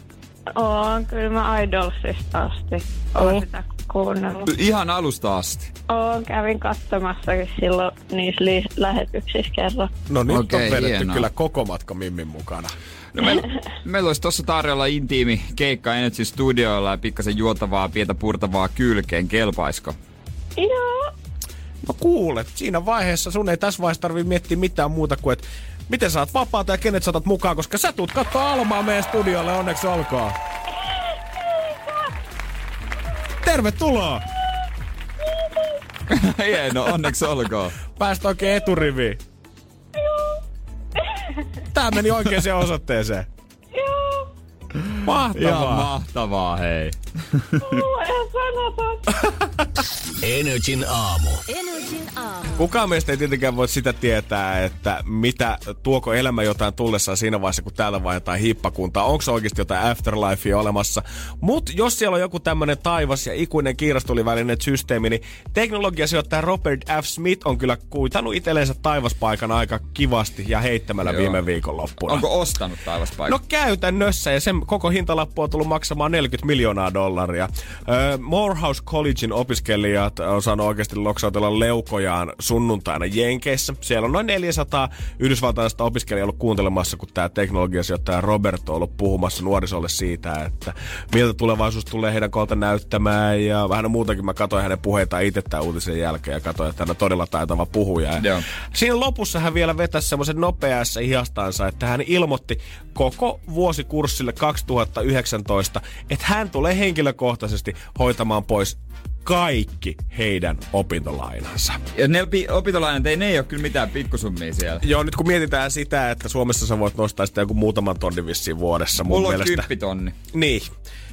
Oon, kyllä mä Idolsista asti. Oon oh. sitä kuunnellut. Ihan alusta asti? Oon, kävin katsomassakin silloin niissä li- lähetyksissä kerran. No nyt okay, on vedetty hienoa. Kyllä koko matka Mimmin mukana. No, meillä meil olisi tuossa tarjolla intiimi keikka Energy Studioilla ja pikkasen juotavaa, pientä purtavaa kylkeen. Kelpaisko? Joo. No kuule, siinä vaiheessa sun ei tässä vaiheessa tarvii miettiä mitään muuta kuin, että miten sä oot vapaata ja kenet sä otat mukaan, koska sä tulet katsoa Almaa meidän studiolle, onneksi olkoon. Tervetuloa! Hieno, onneksi olkoon. Päästä oikein eturiviin. Tää meni oikeaan osoitteeseen. Mahtavaa. Ja mahtavaa, hei. Mulla ei sanota. Energyn aamu. Energyn aamu. Kukaan meistä ei tietenkään voi sitä tietää, että mitä tuoko elämä jotain tullessaan siinä vaiheessa, kun täällä vaihdetaan hiippakuntaa. Onko oikeasti jotain afterlifea olemassa? Mutta jos siellä on joku tämmöinen taivas ja ikuinen kiirastulivälinen systeemi, niin teknologiasijoittaja Robert F. Smith on kyllä kuitannut itsellensä taivaspaikan aika kivasti ja heittämällä joo. viime viikonloppuna. Onko ostanut taivaspaikan? No käytännössä, ja sen koko hintalappu on tullut maksamaan neljäkymmentä miljoonaa dollaria. Öö, Morehouse Collegein opiskelijat on saanut oikeasti loksautella leukaan taukojaan sunnuntaina Jenkeissä. Siellä on noin neljäsataa yhdysvaltaista opiskelijaa ollut kuuntelemassa, kun tämä teknologiasijoittaja Robert on ollut puhumassa nuorisolle siitä, että miltä tulevaisuus tulee heidän koolta näyttämään. Ja vähän muutenkin mä katsoin hänen puheitaan itse tämän uutisen jälkeen ja katsoin, että hän on todella taitava puhuja. Ja siinä lopussa hän vielä vetäisi semmoisen nopeassa hihastansa, että hän ilmoitti koko vuosikurssille kaksituhattayhdeksäntoista, että hän tulee henkilökohtaisesti hoitamaan pois kaikki heidän opintolainansa. Ja ne opi- opintolainat, ei ne ei ole kyllä mitään pikkusummia siellä. Joo, nyt kun mietitään sitä, että Suomessa sä voit nostaa sitä joku muutaman tonnin vissiin vuodessa. Mulla on kymppitonni. Niin.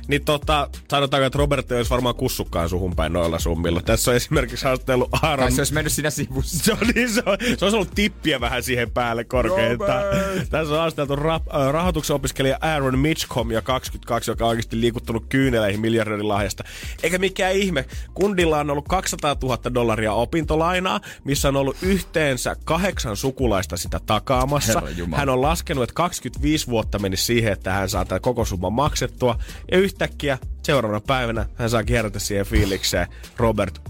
Niin tota, sanotaanko, että Robert ei olisi varmaan kussukkaan suhun päin noilla summilla. Tässä on esimerkiksi haastellut Aaron. Tai se olisi mennyt siinä sivussa. Se, on, niin, se, on, se olisi ollut tippiä vähän siihen päälle korkeintaan. Tässä on haasteltu rap- rahoituksen opiskelija Aaron Mitchcomb ja kaksikymmentäkaksi, joka on oikeasti liikuttanut kyyneleihin miljardöörin lahjasta. Eikä mikään ihme. Kundilla on ollut kaksisataatuhatta dollaria opintolainaa, missä on ollut yhteensä kahdeksan sukulaista sitä takaamassa. Hän on laskenut, että kaksikymmentäviisi vuotta meni siihen, että hän saa tämän koko summan maksettua. Ja yhtäkkiä seuraavana päivänä hän saa herätä siihen fiilikseen. Robert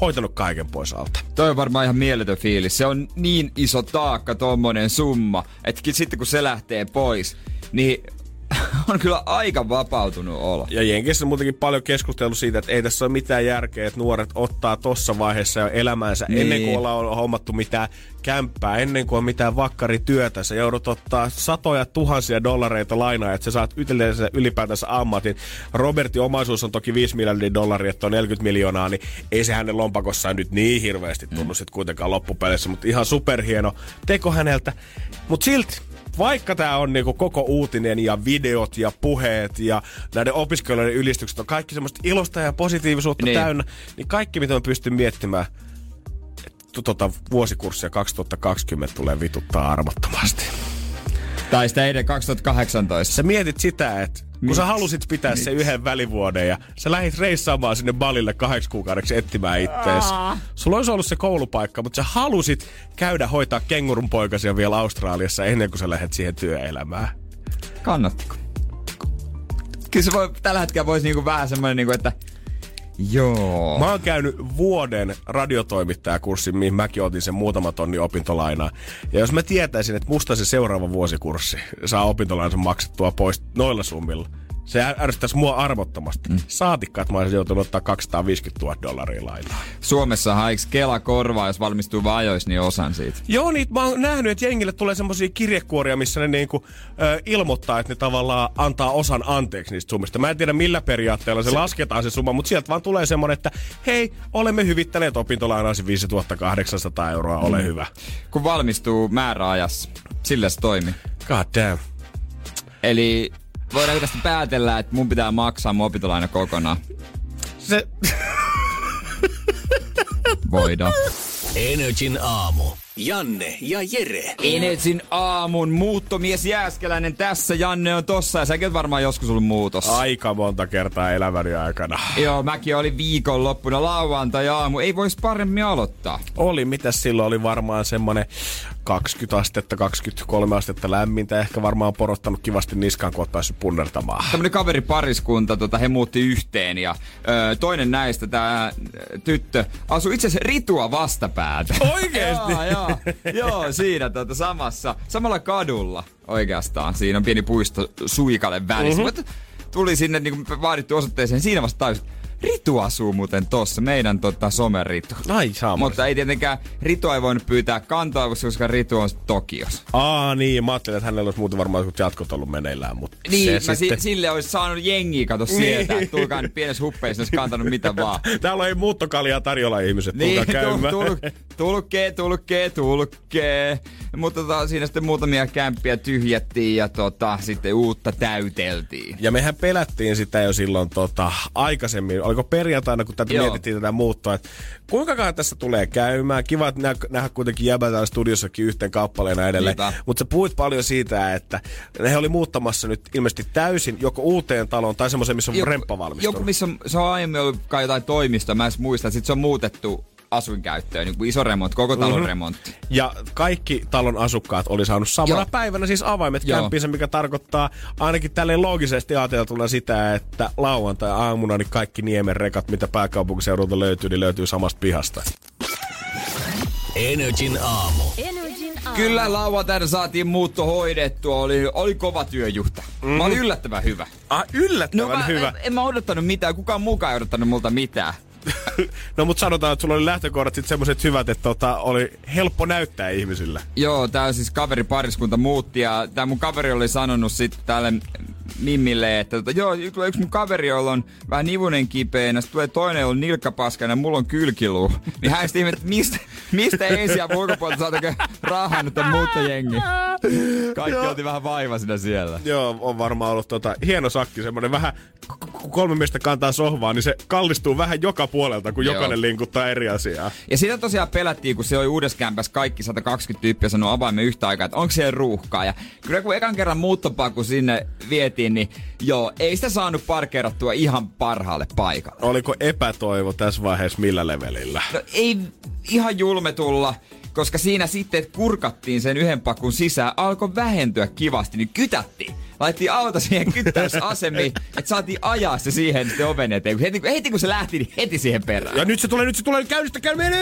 hoitanut kaiken pois alta. Toi on varmaan ihan mieletön fiilis. Se on niin iso taakka, tommonen summa, että sitten kun se lähtee pois, niin on kyllä aika vapautunut olo. Ja Jenkeissä on muutenkin paljon keskusteltu siitä, että ei tässä ole mitään järkeä, että nuoret ottaa tossa vaiheessa jo elämänsä niin. Ennen kuin ollaan hommattu mitään kämppää, ennen kuin on mitään vakkarityötä. Sä joudut ottaa satoja tuhansia dollareita lainaa, että sä saat yleensä ylipäätänsä ammatin. Robertin omaisuus on toki viisi miljardia dollaria, että on neljäkymmentä miljoonaa, niin ei se hänen lompakossaan nyt niin hirveästi tunnu mm. sit kuitenkaan loppupeleissä, mutta ihan superhieno teko häneltä. Mut silti vaikka tää on niinku koko uutinen ja videot ja puheet ja näiden opiskelijoiden ylistykset on kaikki semmoista ilosta ja positiivisuutta niin. Täynnä, niin kaikki mitä mä pystyn miettimään, että tota vuosikurssia kaksituhattakaksikymmentä tulee vituttaa armottomasti. Tai sitä edelleen kaksituhattakahdeksantoista. Sä mietit sitä, että kun Miks? sä halusit pitää Miks? sen yhden välivuoden ja sä lähdit reissaamaan sinne Balille kahdeksi kuukaudeksi etsimään ittees. Sulla olisi ollut se koulupaikka, mutta sä halusit käydä hoitaa kengurunpoikasia vielä Australiassa ennen kuin sä lähdet siihen työelämään. Kannattiko? Kyllä se voi, tällä hetkellä voisi niinku vähän semmoinen, niinku, että joo. Mä oon käynyt vuoden radiotoimittajakurssin, mihin mäkin otin sen muutama tonni opintolainaa. Ja jos mä tietäisin, että musta se seuraava vuosikurssi saa opintolainansa maksettua pois noilla summilla, se ärsyttäisi mua arvottomasti. Mm. Saatikka, että mä olisin joutunut ottaa kaksisataaviisikymmentätuhatta dollaria lainaa. Suomessahan eikö Kela korvaa, jos valmistuu vaan ajoissa, niin osan siitä. Joo, niitä mä oon nähnyt, että jengille tulee semmosia kirjekuoria, missä ne niinku, ö, ilmoittaa, että ne tavallaan antaa osan anteeksi niistä summista. Mä en tiedä millä periaatteella se, se lasketaan se summa, mutta sieltä vaan tulee semmoinen, että hei, olemme hyvittäneet opintolainaasi viisituhatta kahdeksansataa euroa, ole mm. hyvä. Kun valmistuu määräajassa, sillä se toimii. God damn. Eli voidaanko tästä päätellä, että mun pitää maksaa mun opintolaina kokonaan? Se voidaan. Energin aamu. Janne ja Jere. Energin aamun muuttomies Jääskeläinen tässä. Janne on tossa ja säkin varmaan joskus ollut muutos. Aika monta kertaa elämäni aikana. Joo, mäkin oli viikonloppuna lauantai-aamu. Ei voisi paremmin aloittaa. Oli, mitäs silloin oli varmaan semmonen kaksikymmentä astetta, kaksikymmentäkolme astetta lämmintä. Ehkä varmaan porottanut kivasti niskaan, kun oot päässyt punnertamaan. Tämmönen kaveripariskunta, tota, he muutti yhteen ja ö, toinen näistä, tää tyttö, asui itse asiassa Ritua vastapäätä. Oikeesti? Joo, joo. Joo, siinä tuota, samassa, samalla kadulla oikeastaan. Siinä on pieni puisto suikalle välissä. Mm-hmm. Tuli sinne niin vaadittu osoitteeseen. Siinä vasta tajusin, Ritu asuu muuten tossa, meidän tota, someritu. Ai saamari. Mutta ei tietenkään, Ritu ei voinut pyytää kantaa, koska Ritu on Tokiossa. Aa niin, mä ajattelin, että hänellä olisi muuten varmaan jatkot ollut meneillään. Mutta niin, mä sitten sille olisi saanut jengiä, kato sieltä. Niin. Tulkaa nyt pienessä huppeissa, olisi kantanut mitä vaan. Täällä ei muuttokaljaa tarjolla ihmiset, tulkaa käymään. Niin, tulkee, tulkee, tulkee. Mutta tota, siinä sitten muutamia kämppiä tyhjättiin ja tota, sitten uutta täyteltiin. Ja mehän pelättiin sitä jo silloin tota, aikaisemmin. Oliko perjantaina, kun tätä Joo. mietittiin tätä muuttoa, että kuinkakaan tässä tulee käymään. Kiva, että nä- nähdä kuitenkin jäbä täällä studiossakin yhteen kappaleena edelleen. Mutta sä puhuit paljon siitä, että he oli muuttamassa nyt ilmeisesti täysin joko uuteen taloon tai semmoiseen, missä on joku remppa valmistunut. Joku, missä on, se on aiemmin ollut kai jotain toimistoa. Mä en muista, että sit se on muutettu asuinkäyttöön, niin kuin iso remontti, koko talon mm-hmm. remontti. Ja kaikki talon asukkaat oli saanut samana Joo. päivänä siis avaimet kämpiinsä, mikä tarkoittaa ainakin tälleen loogisesti ajateltuna sitä, että lauantai-aamuna niin kaikki niemen rekat, mitä pääkaupunkiseudulta löytyy, niin löytyy samasta pihasta. Energyn aamu. Energyn aamu. Kyllä lauantaina saatiin muutto hoidettua. Oli, oli kova työjuhta. Mm. Mä olin yllättävän hyvä. Ah, yllättävän no, mä, hyvä? En, en mä odottanut mitään. Kukaan muukaan ei odottanut multa mitään. No mut sanotaan, että sulla oli lähtökohdat sit semmoset hyvät, että tota, oli helppo näyttää ihmisille. Joo, tää siis kaveripariskunta muutti ja tää mun kaveri oli sanonut sit tälle Mimmille, että tota, joo, yksi mun kaveri, jolla on vähän nivunen kipeänä, sit tulee toinen, jolla on nilkkapaskana ja mulla on kylkiluu. Niin hän sitten ihmettä, mistä, mistä ensi ja ulkopuolelta saatakin rahan, että muuta jengi. Kaikki joo. Oltiin vähän vaivasina siellä. Joo, on varmaan ollut tota, hieno sakki, semmonen vähän, kun kolme miestä kantaa sohvaa, niin se kallistuu vähän joka puolelta, kun joo. Jokainen linkuttaa eri asiaa. Ja sitä tosiaan pelättiin, kun se oli uudessa kämpässä kaikki sata kaksikymmentä tyyppiä sanoo avaimme yhtä aikaa, että onko siellä ruuhkaa. Ja kyllä kun ekan kerran muuttopaku sinne vietiin, niin joo, ei sitä saanut parkeerattua ihan parhaalle paikalle. Oliko epätoivo tässä vaiheessa millä levelillä? No ei ihan julmetulla, koska siinä sitten, että kurkattiin sen yhden pakun sisään, alkoi vähentyä kivasti, niin kytättiin. Laittiin auto siihen kyttäysasemiin, että saatiin ajaa se siihen sitten oven eteen. Heti, heti kun se lähti, niin heti siihen perään. Ja nyt se tulee, nyt se tulee, käynnistä käymään,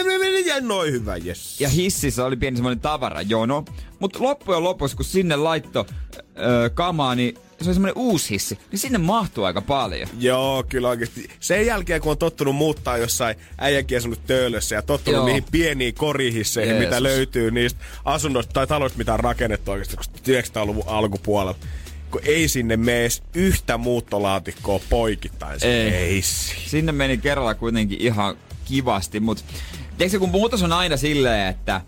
noin hyvä, jes. Ja hississä oli pieni semmoinen tavarajono, mutta loppujen lopussa, kun sinne laitto öö, kamaa, niin se on semmoinen uusi hissi, niin sinne mahtuu aika paljon. Joo, kyllä oikeesti. Sen jälkeen, kun on tottunut muuttaa jossain äijäkin asunut töölössä ja tottunut joo. Niihin pieniin korihisseihin, Jeesus. Mitä löytyy niistä asunnoista tai taloista, mitä on rakennettu oikeesti yhdeksänkymmentäluvun alkupuolella. Kun ei sinne mene edes yhtä muuttolaatikkoa poikittain. Ei. ei. Sinne meni kerralla kuitenkin ihan kivasti, mutta tiedätkö, kun muutos on aina silleen, että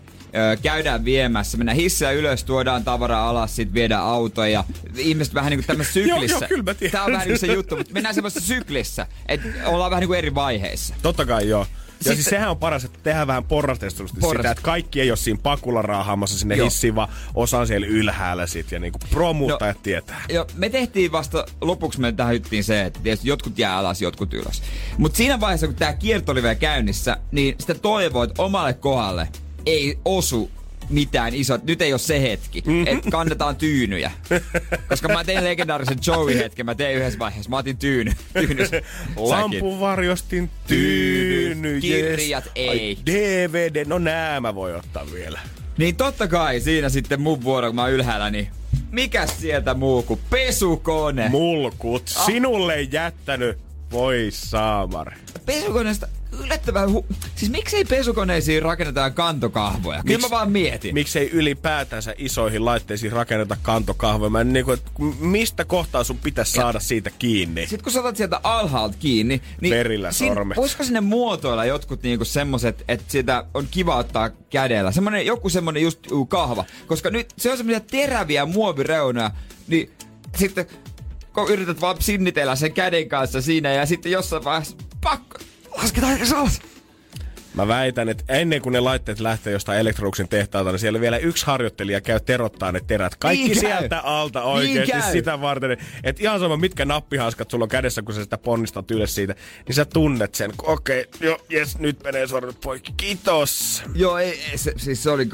käydään viemässä, mennään hissiä ylös, tuodaan tavaraa alas, sit viedään autoja ja ihmiset vähän niinku tämmössä syklissä. Joo, joo, tää on vähän niinku se juttu, mutta mennään semmoisessa syklissä, että ollaan vähän niinku eri vaiheissa. Totta kai joo. Ja sitten, siis sehän on paras, että tehdään vähän porrastetusti sitä, että kaikki ei ole siinä pakulla raahaamassa sinne hissiin, vaan osa siellä ylhäällä sit ja niinku promuuttajat no, tietää. Joo, me tehtiin vasta, lopuksi me tähyttiin se, että tietysti jotkut jää alas, jotkut ylös. Mut siinä vaiheessa, kun tää kierto oli vielä käynnissä, niin sitä toivoit omalle kohdalle. Ei osu mitään isoa. Nyt ei ole se hetki, että kannetaan tyynyjä. Koska mä tein legendaarisen Joey-hetken, mä tein yhdessä vaiheessa. Mä otin tyyny. Tyynys. Lampuvarjostin tyyny. Kirjat yes. Ei. Ai, D V D, no nää mä voi ottaa vielä. Niin totta kai siinä sitten mun vuoro, kun mä oon ylhäällä, niin mikäs sieltä muu kuin pesukone? Mulkut, ah. Sinulle jättänyt. Voi saamari. Pesukoneesta yllättävän hu... Siis miksei pesukoneisiin rakennetaan kantokahvoja? Kyllä Miks, mä vaan mietin. Miksei ylipäätänsä isoihin laitteisiin rakenneta kantokahvoja? Mä en niinku, et mistä kohtaa sun pitäisi saada siitä kiinni? Sitten kun saatat sieltä alhaalta kiinni, niin... Verillä sormet. Voisiko sinne muotoilla jotkut niinku semmoset, että sitä on kiva ottaa kädellä? Semmonen, joku semmonen just uh, kahva. Koska nyt se on semmosia teräviä muovireunoja, niin sitten... Kun yrität vaan sinnitellä sen käden kanssa siinä ja sitten jossain vaiheessa pakko, lasketaan alas. Mä väitän, että ennen kuin ne laitteet lähtee jostain Electroluxin tehtaalta, niin siellä vielä yksi harjoittelija käy terottaa ne terät. Kaikki niin sieltä alta oikeesti niin sitä varten. Että ihan sama, mitkä nappihanskat sulla on kädessä, kun sä sitä ponnistat ylös siitä, niin sä tunnet sen. Okei, okay, joo, jes, nyt menee sormet poikki. Kiitos. Joo, ei, ei, se, siis se oli,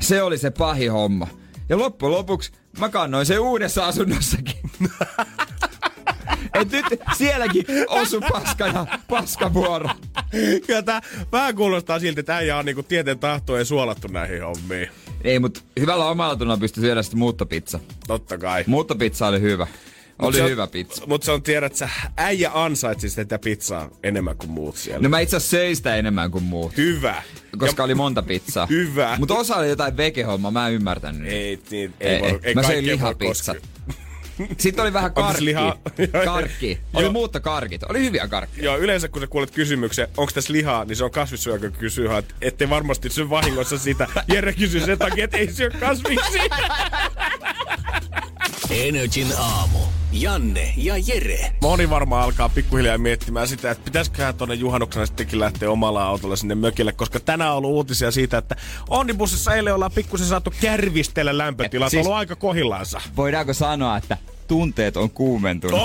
se oli se pahin homma. Ja loppujen lopuksi mä kannoin sen uudessa asunnossakin. Et nyt sielläkin osu paskana paskavuoro. Kyllä tää vähän kuulostaa siltä, että äijä on niinku tieten tahtoen suolattu näihin hommiin. Ei, mut hyvällä omalla tunnolla pystyy syödä sitten muuttopizza. Totta kai. Muuttopizza oli hyvä. Oli mut hyvä on, pizza. Mut se on tiedät, sä äijä ansaitsi sitä pizzaa enemmän kuin muut siellä. No mä itse asiassa söin sitä enemmän kuin muut. Hyvä. Koska ja oli monta pizzaa. Hyvä. Mut osa oli jotain vegehommaa, mä en ymmärtänyt. Ei, niin, ei, ei, voi, ei. Mä söin lihapizzat. Sitten oli vähän karkki. Karkki. Oli muutta karkit. Oli hyviä karkkeja. Joo, yleensä kun sä kuulet kysymyksen, onko tässä lihaa, niin se on kasvissyöjä, joka kysyy, ettei varmasti syö vahingossa sitä. Jere kysyy sen takia, et ei syö kasviksia. Energin aamu. Janne ja Jere. Moni varmaan alkaa pikkuhiljaa miettimään sitä, että pitäisiköhän tuonne juhannuksena sittenkin lähteä omalla autolla sinne mökille, koska tänään on ollut uutisia siitä, että onnibussissa eilen ollaan pikkusen saatu kärvistellä lämpötilaa. Siis, on ollut aika kohillaansa. Voidaanko sanoa, että tunteet on kuumentunut?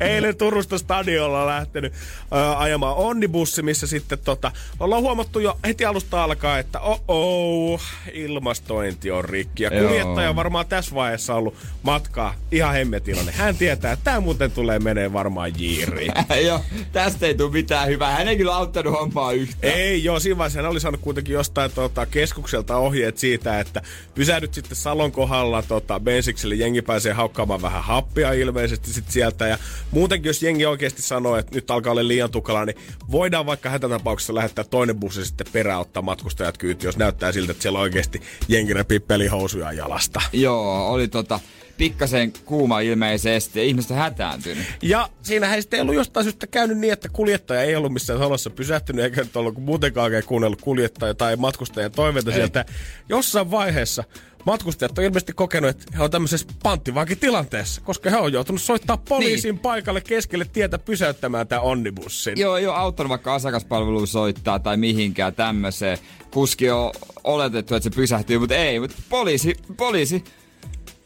Eilen Turusta stadiolla lähtenyt ää, ajamaan onnibussi, missä sitten tota, ollaan huomattu jo heti alusta alkaa, että oh-oh, ilmastointi on rikki. Ja kuljettaja on varmaan tässä vaiheessa ollut matkaa ihan hemmetilainen. Hän tietää, että tämä muuten tulee menee varmaan jiiriin. Joo, tästä ei tule mitään hyvää. Hän ei kyllä auttanut hommaa yhtään. Ei joo, siinä vaiheessa hän oli saanut kuitenkin jostain tota, keskukselta ohjeet siitä, että pysähdyt sitten Salon kohdalla tota, bensiksi, eli jengi pääsee haukkaamaan vähän happia ilmeisesti sit sieltä. Ja muutenkin, jos jengi oikeasti sanoo, että nyt alkaa olla liian tukala, niin voidaan vaikka hätätapauksessa lähettää toinen bussi sitten perään ottaa matkustajat kyyti, jos näyttää siltä, että siellä oikeasti jengi repii pelihousuja jalasta. Joo, oli tota... pikkasen kuuma ilmeisesti ja ihmistä hätääntynyt. Ja siinähän sitten ei ollut jostain syystä käynyt niin, että kuljettaja ei ollut missään salossa pysähtynyt eikä nyt ollut muutenkaan oikein kuunnellut kuljettaja tai matkustajan toiveita sieltä. Jossain vaiheessa matkustajat on ilmeisesti kokenut, että he on tämmöisessä panttivankitilanteessa, koska he on joutunut soittaa poliisin niin paikalle keskelle tietä pysäyttämään tämän onnibussin. Joo, ei ole auttanut vaikka asiakaspalveluun soittaa tai mihinkään tämmöiseen. Kuski on oletettu, että se pysähtyy, mutta ei, mutta poliisi, poliisi.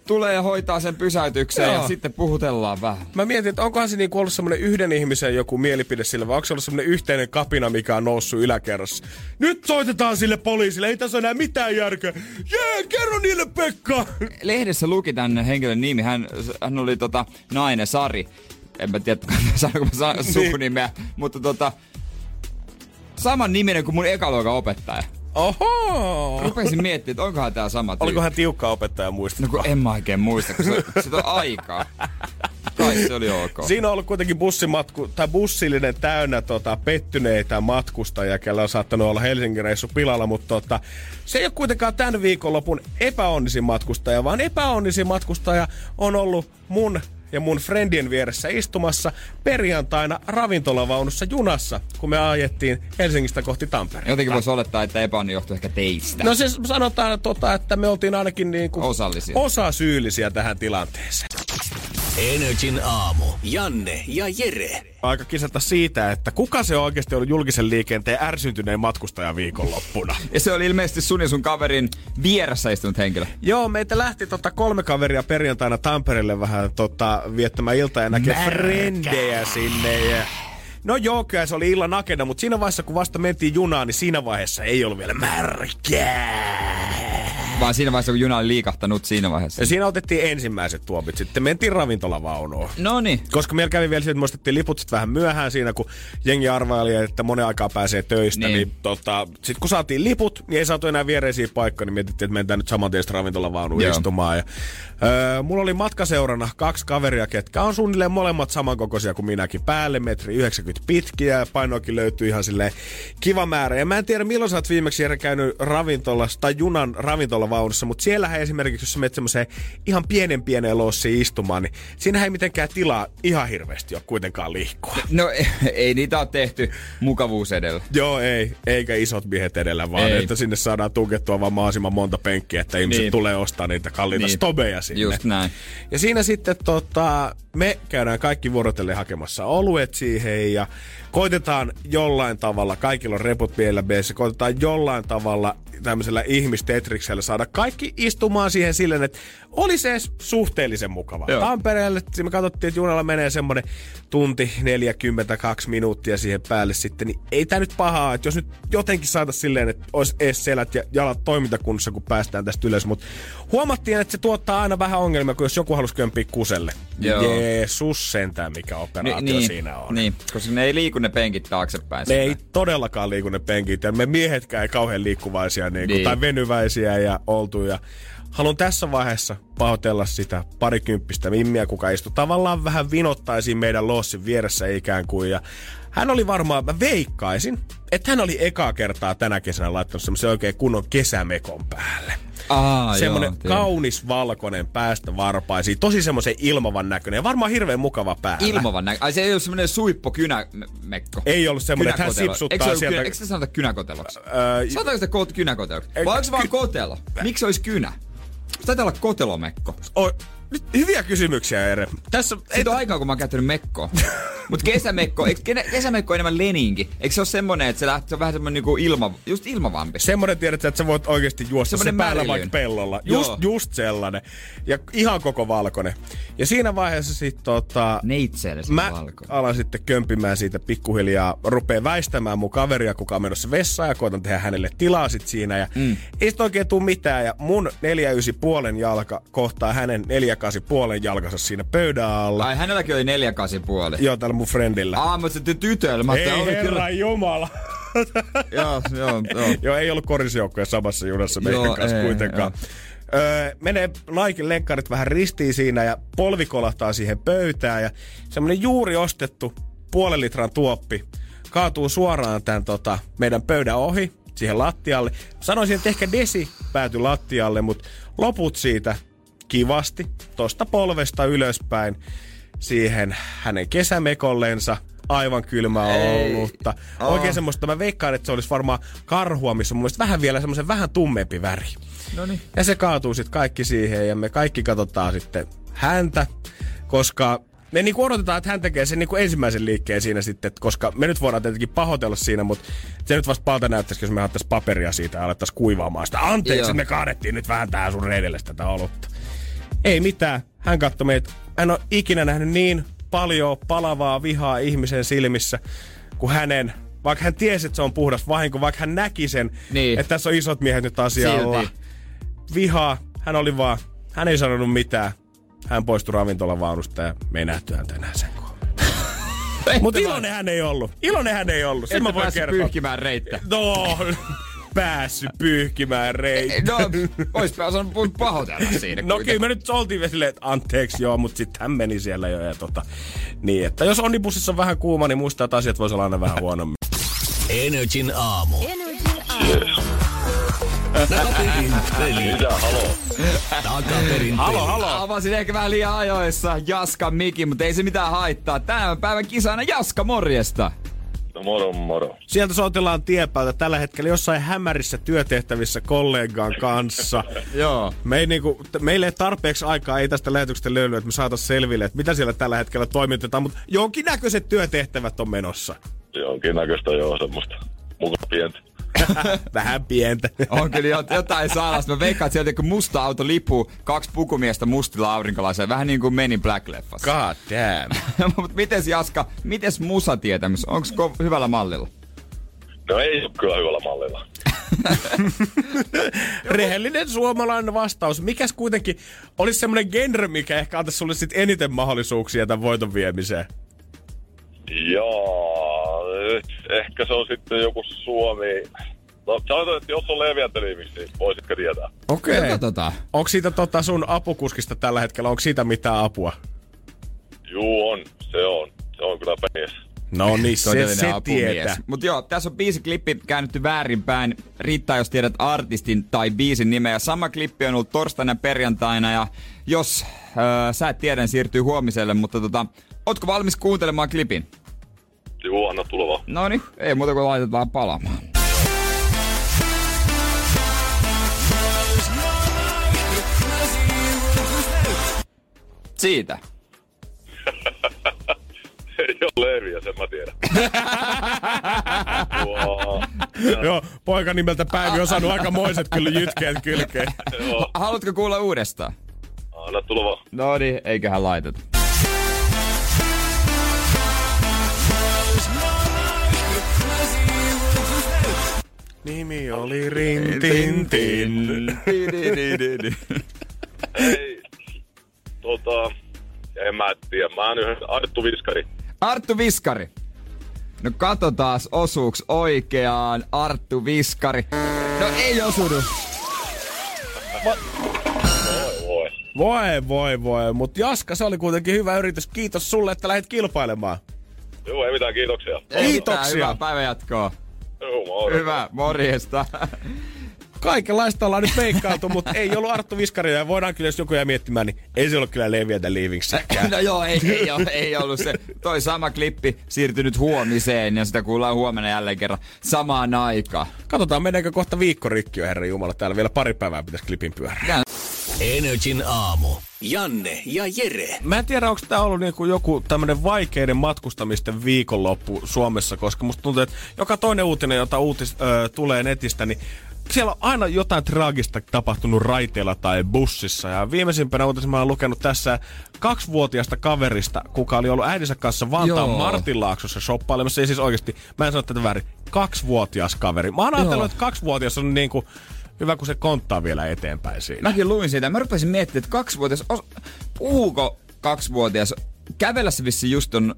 Tulee ja hoitaa sen pysäytykseen. Joo. Ja sitten puhutellaan vähän. Mä mietin, että onkohan se niinku ollut semmoinen yhden ihmisen joku mielipide sillä, vai onko se ollut semmoinen yhteinen kapina, mikä on noussut yläkerrassa. Nyt soitetaan sille poliisille, ei tässä enää mitään järkeä. Jee, kerro niille Pekka! Lehdessä luki tämän henkilön nimi, hän, hän oli tota, nainen, Sari. En mä tiedä, saanko mä saan sukunimeä, mutta tota, saman niminen kuin mun ekaluokan opettaja. Oho! Rupesin miettimään, että onkohan tää sama tyyppi. Olikohan tiukka opettaja muistaa? No kun en mä oikein muista, kun se, se on aikaa. Kai se oli ok. Siinä on ollut kuitenkin bussimatku, tai bussillinen täynnä tota, pettyneitä matkustajia, kello on saattanut olla Helsingin reissu pilalla, mutta tota, se ei ole kuitenkaan tämän viikonlopun epäonnisin matkustaja, vaan epäonnisin matkustaja on ollut mun ja mun friendien vieressä istumassa perjantaina ravintolavaunussa junassa, kun me ajettiin Helsingistä kohti Tampereen. Jotenkin voisi olettaa, että epäonni johtui ehkä teistä. No siis sanotaan, että me oltiin ainakin niin kuin osallisia. Osa syyllisiä tähän tilanteeseen. Energin aamu. Janne ja Jere. Aika kisata siitä, että kuka se on oikeasti ollut julkisen liikenteen ärsyntyneen matkustaja viikonloppuna. Ja se oli ilmeisesti sun ja sun kaverin vieressä istunut henkilö. Joo, meitä lähti tota kolme kaveria perjantaina Tampereelle vähän tota viettämään iltaa ja näkee frendejä sinne. Ja... no joo, kyllä se oli illan agenda, mutta siinä vaiheessa kun vasta mentiin junaan, niin siinä vaiheessa ei ollut vielä märkää. Vaan siinä vaiheessa, kun juna oli liikahtanut siinä vaiheessa. Ja siinä otettiin ensimmäiset tuopit. Sitten mentiin ravintolavaunuun. No niin. Koska meillä kävi vielä siitä, että me ostettiin liput sit vähän myöhään siinä, kun jengi arvaili, että monen aikaa pääsee töistä. Niin. Niin, tota, sitten kun saatiin liput, niin ei saatu enää viereisiä paikkoja, niin mietittiin, että mennään nyt saman tien ravintolavaunuun istumaan. Ja, öö, mulla oli matkaseurana kaksi kaveria, ketkä on suunnilleen molemmat samankokoisia kuin minäkin. Päälle metri yhdeksänkymmentä pitkiä, painoakin löytyy ihan silleen kiva määrä. Ja mä en tiedä, milloin sä oot viimeksi Jere käynyt ravintolassa tai junan ravintola vaunussa, mutta siellähän esimerkiksi, jos sä menet semmoiseen ihan pienen pieneen lossiin istumaan, niin siinähän ei mitenkään tilaa ihan hirveästi ole kuitenkaan liikkua. No ei niitä ole tehty mukavuus edellä. Joo, ei. Eikä isot miehet edellä, vaan ei, että sinne saadaan tunkettua vaan mahdollisimman monta penkkiä, että ihmiset niin tulee ostaa niitä kalliita niin stobeja sinne. Just näin. Ja siinä sitten tota, me käydään kaikki vuorotellen hakemassa oluet siihen ja koitetaan jollain tavalla, kaikilla on reput vielä B-ssä, koitetaan jollain tavalla tämmöisellä ihmistetriksellä saada kaikki istumaan siihen silleen, että olisi edes suhteellisen mukavaa. Joo. Tampereelle, siinä me katsottiin, että junalla menee semmoinen tunti neljäkymmentäkaksi minuuttia siihen päälle sitten, niin ei tää nyt pahaa, että jos nyt jotenkin saataisiin silleen, että olisi edes selät ja jalat toimintakunnassa, kun päästään tästä ylös, mutta huomattiin, että se tuottaa aina vähän ongelmia, kun jos joku halusi kömpiä kuselle. Joo. Jeesus sentään, mikä operaatio niin, niin, siinä on. Niin, koska ne ei liiku ne penkit taaksepäin. Ne ei todellakaan liiku ne penkit, ja me miehetkään ei kauhean liikkuvaisia niin kuin, niin. tai venyväisiä ja oltuja. Haluan tässä vaiheessa pahoitella sitä parikymppistä mimmiä, kuka istui tavallaan vähän vinottaisiin meidän lossin vieressä ikään kuin. Ja hän oli varmaan, mä veikkaisin, että hän oli ekaa kertaa tänä kesänä laittanut semmoisen oikein kunnon kesämekon päälle. Aa, semmoinen joo, kaunis valkoinen päästä varpaisiin, tosi semmoisen ilmavan näköinen ja varmaan hirveän mukava päällä. Ilmavan näköinen? Ai se ei ollut semmoinen suippokynämekko? Ei ollut semmoinen, että hän sipsuttaa sieltä. Kynä, eikö se sanota kynäkoteloksi? Öö, Sanotaanko sitä kot- kynäkoteloksi? Vai onko se vaan ky- kotelo? Miksi olisi kynä? Taitaa olla kotelomekko. O- Nyt hyviä kysymyksiä, Ere. Tässä ei ole aikaa, kun mä oon käyttänyt mekkoa. Mut kesämekko, eikö kesämekko on enemmän leninki? Eikö se ole semmonen, että se lähtee, se on vähän semmonen niinku ilma, just ilmavampi? Semmonen tiedät, että sä voit oikeesti juosta semmonen se päällä vaikka pellolla. Just, just sellainen. Ja ihan koko valkoinen. Ja siinä vaiheessa sit tota... Neitsellisen mä valkoinen. Alan sitten kömpimään siitä pikkuhiljaa. Rupeen väistämään mun kaveria, kuka on menossa vessaan ja koitan tehdä hänelle tilaa sit siinä. Ja mm. ei sit oikein tuu mitään. Ja mun neljäysi puolen jalka kohtaa hänen neljäkasi puolen jalkansa siinä pöydän alla. Ai hänelläkin oli neljäkasi puoli. Joo, täällä mun friendillä. Ah, mutta sitten tytöllä. Ei herran jumala. Joo, joo, joo. Joo, ei ollut korisjoukkoja samassa junassa meidän joo, kanssa ei, kuitenkaan. Joo. Öö, menee naikin lenkkarit vähän ristiin siinä ja polvi kolahtaa siihen pöytään. Ja semmonen juuri ostettu puolen litran tuoppi kaatuu suoraan tämän tota, meidän pöydän ohi siihen lattialle. Sanoisin, että ehkä desi päätyi lattialle, mutta loput siitä kivasti tosta polvesta ylöspäin siihen hänen kesämekollensa. Aivan kylmää olutta. Oh. Oikein semmoista, mä veikkaan, että se olisi varmaan karhua, missä on mun mielestä vähän vielä semmoisen vähän tummempi väri. Noniin. Ja se kaatuu sitten kaikki siihen ja me kaikki katsotaan sitten häntä, koska me niinku odotetaan, että hän tekee sen niinku ensimmäisen liikkeen siinä sitten, koska me nyt voidaan tietenkin pahoitella siinä, mutta se nyt vasta palta näyttäisi, jos me hattaisiin paperia siitä ja alettaisiin kuivaamaan sitä. Anteeksi, että me kaadettiin nyt vähän tää sun reidelle tätä olutta. Ei mitään. Hän katsoi meitä. Hän on ikinä nähnyt niin paljon palavaa vihaa ihmisen silmissä kuin hänen. Vaikka hän tiesi, että se on puhdas vahinko, vaikka hän näki sen, niin, että tässä on isot miehet nyt asialla. Silti. Vihaa. Hän oli vaan, hän ei sanonut mitään. Hän poistui ravintolavaunusta ja me ei nähty häntä enää sen kohdalla. Mutta iloinen hän ei ollut. Iloinen hän ei ollut. Sen mä voin kertoa. Päässyt pyyhkimään reittä. No, päässyt pyyhkimään reittä. No, oispa osannut pahoitella siinä. No kyllä, me nyt oltiin silleen, että anteeksi joo, mutta sitten hän meni siellä jo. Ja tota, niin, että jos onnibussissa on vähän kuuma, niin muistaa, että asiat voisi olla aina vähän huonommin. Energin aamu. Energin aamu. Takaperin peli. Takaperin peli. Halo, halo. Avasin ehkä vähän liian ajoissa Jaska Miki, mutta ei se mitään haittaa. Tämän päivän kisana Jaska, morjesta. No moro, moro. Sieltä soitellaan tiepäältä tällä hetkellä jossain hämärissä työtehtävissä kollegan kanssa. Joo. Me ei niinku, meille ei tarpeeksi aikaa, ei tästä lähetyksestä löydy, että me saataisiin selville, että mitä siellä tällä hetkellä toimitetaan, mutta jonkinnäköiset työtehtävät on menossa. Jonkinnäköistä joo, semmoista mukaan pientä. Vähän pientä. On kyllä jotain salasta. Mä veikkaan, että sieltä kun musta auto lipuu, kaksi pukumiestä mustilla aurinkolasilla. Vähän niin kuin Men in Black-leffassa. God damn. Mut mites Jaska, mites musatietämys? Onks ko- hyvällä mallilla? No ei oo kyllä hyvällä mallilla. Rehellinen suomalainen vastaus. Mikäs kuitenkin olisi semmonen genre, mikä ehkä antaisi sulle sit eniten mahdollisuuksia tämän voiton viemiseen? Joo, ehkä se on sitten joku Suomi. No, sanotaan, että jos on leviä televisiä, niin voisitko tietää. Okei. Okay. Tota. Onko siitä tota sun apukuskista tällä hetkellä, onko siitä mitään apua? Juu, on. Se on. Se on kyllä mies. No niin, se, se tietää. Mut joo, tässä on biisiklippi käännetty väärinpäin. Riittää, jos tiedät artistin tai biisin nimeä. Ja sama klippi on ollut torstaina perjantaina. Ja jos öö, sä et tiedä, siirtyy huomiselle, mutta tota... Ootko valmis kuuntelemaan klipin? Joo, anna tulla vaan. Noniin, ei muuta kuin laitetaan palamaan. Siitä. Ei oo leviä, sen mä tiedän. Wow. Joo, poika nimeltä Päivi on saanut aikamoiset kyllä jytkeet kylkeen. Haluatko kuulla uudestaan? Anna tulla vaan. Noniin, eiköhän laiteta. Nimi oli Rintintin. Ei, tota, en mä tiedä. Mä oon yhdessä Arttu Viskari. Arttu Viskari. No katotaas osuuks oikeaan Arttu Viskari. No ei osudu. Voi voi. Voi voi, mut Jaska, se oli kuitenkin hyvä yritys. Kiitos sulle, että lähdit kilpailemaan. Joo, ei mitään, kiitoksia. Kiitoksia. Hyvää päivän jatkoa. Joo, hyvä, morjesta. Kaikenlaista ollaan nyt peikkailtu, mutta ei ollut Arttu Viskaria ja voidaan kyllä, jos joku jää miettimään, niin ei se ollut kyllä Leviä The Leavingsäkään. No joo, ei, ei, ole, ei ollut se. Toi sama klippi siirtynyt huomiseen ja sitä kuullaan huomenna jälleen kerran samaan aikaan. Katsotaan, meneekö kohta viikkorikkiö, herra jumala. Täällä vielä pari päivää pitäisi klipin pyörää. Energin aamu. Janne ja Jere. Mä en tiedä, onko tää ollut niinku joku tämmönen vaikeiden matkustamisten viikonloppu Suomessa, koska musta tuntuu, että joka toinen uutinen, jota uutis, ö, tulee netistä, niin siellä on aina jotain traagista tapahtunut raiteilla tai bussissa. Ja viimeisimpänä uutisen mä oon lukenut tässä kaksivuotiaasta kaverista, kuka oli ollut äidinsä kanssa Vantaan Martinlaaksossa shoppailemassa. Ja siis oikeesti, mä en sano tätä väärin, kaksivuotias kaveri. Mä oon ajatellut, että kaksivuotias on niinku... Hyvä, kun se konttaa vielä eteenpäin siinä. Mäkin luin siitä. Mä rupesin miettimään, että kaksivuotias... Os... Puhuuko kaksivuotias? Kävellä se vissiin just on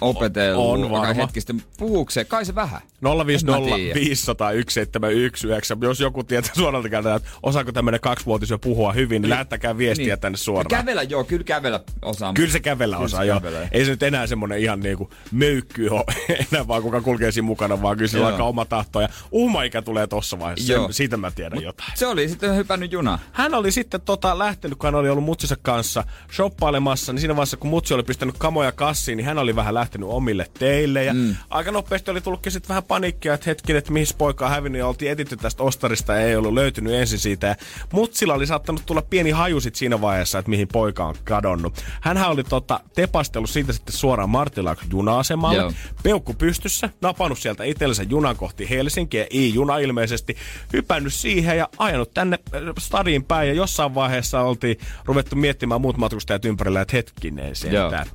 opetellut. On, on varma. Hetkistä. Puhuuko se? Kai se vähän. nolla viisi nolla viisi nolla yksi seitsemän yksi yhdeksän. Jos joku tietää suoralta käydään, että osaako tämmönen kaksivuotias jo puhua hyvin, niin lähettäkää viestiä niin tänne suoraan. Kävellä, joo. Kyllä kävellä osaa. Kyllä se kävellä osaa, joo. Ei se nyt enää semmonen ihan niinku möykky ole enää vaan, kuka kulkee siinä mukana, vaan kyllä se on aika oma tahto. Ja uhmaikä tulee tossa vaiheessa. Sen, siitä mä tiedän Mut jotain. Se oli sitten hypännyt junaan. Hän oli sitten tota, lähtenyt, kun hän oli ollut mutsinsa kanssa shoppailemassa, niin siinä vaiheessa, kun mutsi oli pistänyt kamoja kassiin, niin hän oli vähän lähtenyt omille teille. Ja mm. aika nopeasti oli tullutkin sitten vähän paniikkia, että hetken, että mihin poika on hävinnyt ja oltiin etitty tästä ostarista ja ei ollut löytynyt ensin siitä. Mutta sillä oli saattanut tulla pieni haju sit siinä vaiheessa, että mihin poika on kadonnut. Hänhän oli tota, tepastellut siitä sitten suoraan Martinlaakson juna-asemalle. Joo. Peukku pystyssä, napannut sieltä itsellensä junan kohti Helsinkiä, ei juna ilmeisesti, hypännyt siihen ja ajanut tänne stadiin päin. Ja jossain vaiheessa oltiin ruvettu miettimään muut matkustajat ympärillä, että hetkinen sieltä.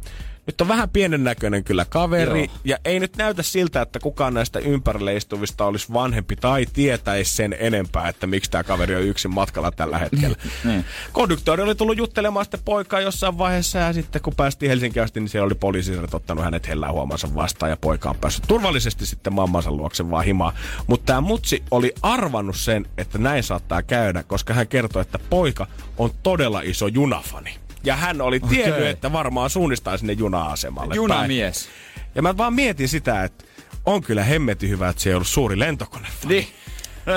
Nyt on vähän pienen näköinen kyllä kaveri, joo, ja ei nyt näytä siltä, että kukaan näistä ympärillä istuvista olisi vanhempi tai tietäisi sen enempää, että miksi tämä kaveri on yksin matkalla tällä hetkellä. Konduktööri oli tullut juttelemaan sitten poikaa jossain vaiheessa, ja sitten kun päästiin Helsinkiin asti, niin siellä oli poliisirat ottanut hänet hellään huomansa vastaan, ja poika on päässyt turvallisesti sitten mammansa luokse vaan himaan. Mutta tämä mutsi oli arvannut sen, että näin saattaa käydä, koska hän kertoi, että poika on todella iso junafani. Ja hän oli tiennyt, okay, että varmaan suunnistaa sinne juna-asemalle. Junamies. Päin. Ja mä vaan mietin sitä, että on kyllä hemmetin hyvä, että se ei ollut suuri lentokone. Niin.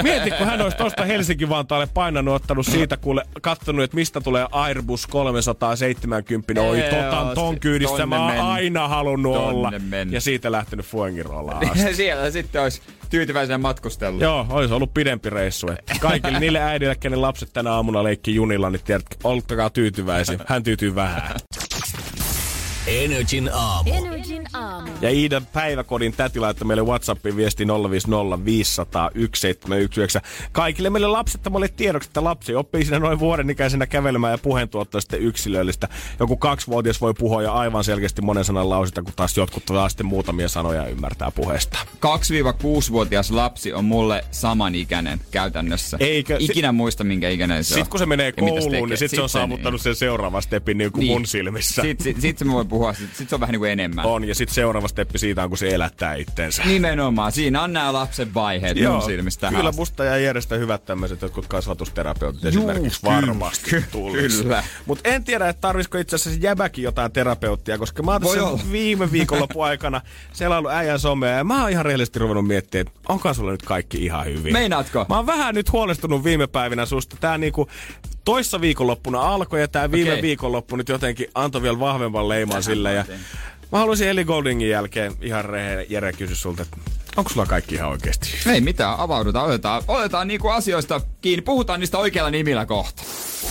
Mieti, kun hän olisi tuosta Helsinki-Vantaalle painanut, ottanut siitä, kuule, katsonut, että mistä tulee Airbus kolmesataaseitsemänkymmentä. Oi, totan ton kyydissä mä oon aina halunnut olla. Men. Ja siitä lähtenyt Fuengirolaan asti. Siellä sitten olisi tyytyväisenä matkustellut. Joo, olisi ollut pidempi reissu. Kaikille niille äidille, kenen lapset tänä aamuna leikki junilla, niin tiedät, oltakaa tyytyväisiä. Hän tyytyy vähän. Energin aamu. Energin aamu. Ja Iidan päiväkodin täti laittoi meille WhatsAppin viesti nolla viisi nolla viisi nolla yksi seitsemän yksi yhdeksän. Kaikille meille lapsettomalle tiedoksi, että lapsi oppii siinä noin vuoden ikäisenä kävelemään ja puheentuottaa sitten yksilöllistä. Joku kaksivuotias voi puhua ja aivan selkeästi monen sanan lausita, kun taas jotkut taas sitten muutamia sanoja ymmärtää puheesta. kaksi kuusi -vuotias lapsi on mulle samanikäinen käytännössä. Eikö? Ikinä sit, muista, minkä ikäinen se on. Sitten kun se menee kouluun, niin sit, sit se on saavuttanut sen seuraavan stepin niin kuin niin mun silmissä. Sit, sit, sit se voi puhua, sit, sit se on vähän niin kuin enemmän. On, ja sit seuraava steppi siitä on, kun se elättää itteensä. Nimenomaan, siinä on nämä lapsen vaiheet mun silmistä. Kyllä haast. Musta ja Jerestä hyvät tämmöiset jotkut kasvatusterapeutit esimerkiksi kyllä, varmasti tullis. Kyllä. Mut en tiedä, että tarvisiko itse asiassa jäbäkin jotain terapeuttia, koska mä oon tässä viime viikonlopun aikana selailu äijän somea ja mä oon ihan rehellisesti ruvennut miettimään, että onko sulla nyt kaikki ihan hyvin. Meinaatko? Mä oon vähän nyt huolestunut viime päivinä susta. Tää niinku... Toissa viikonloppuna alkoi ja tää viime okay. viikonloppu nyt jotenkin antoi vielä vahvemman leiman sille. Ja mä haluaisin Eli Goldingin jälkeen ihan rehe, Jere kysyä sulta, että onko sulla kaikki ihan oikeesti? Ei mitään, avaudutaan, otetaan, otetaan niinku asioista kiinni, puhutaan niistä oikealla nimillä kohta.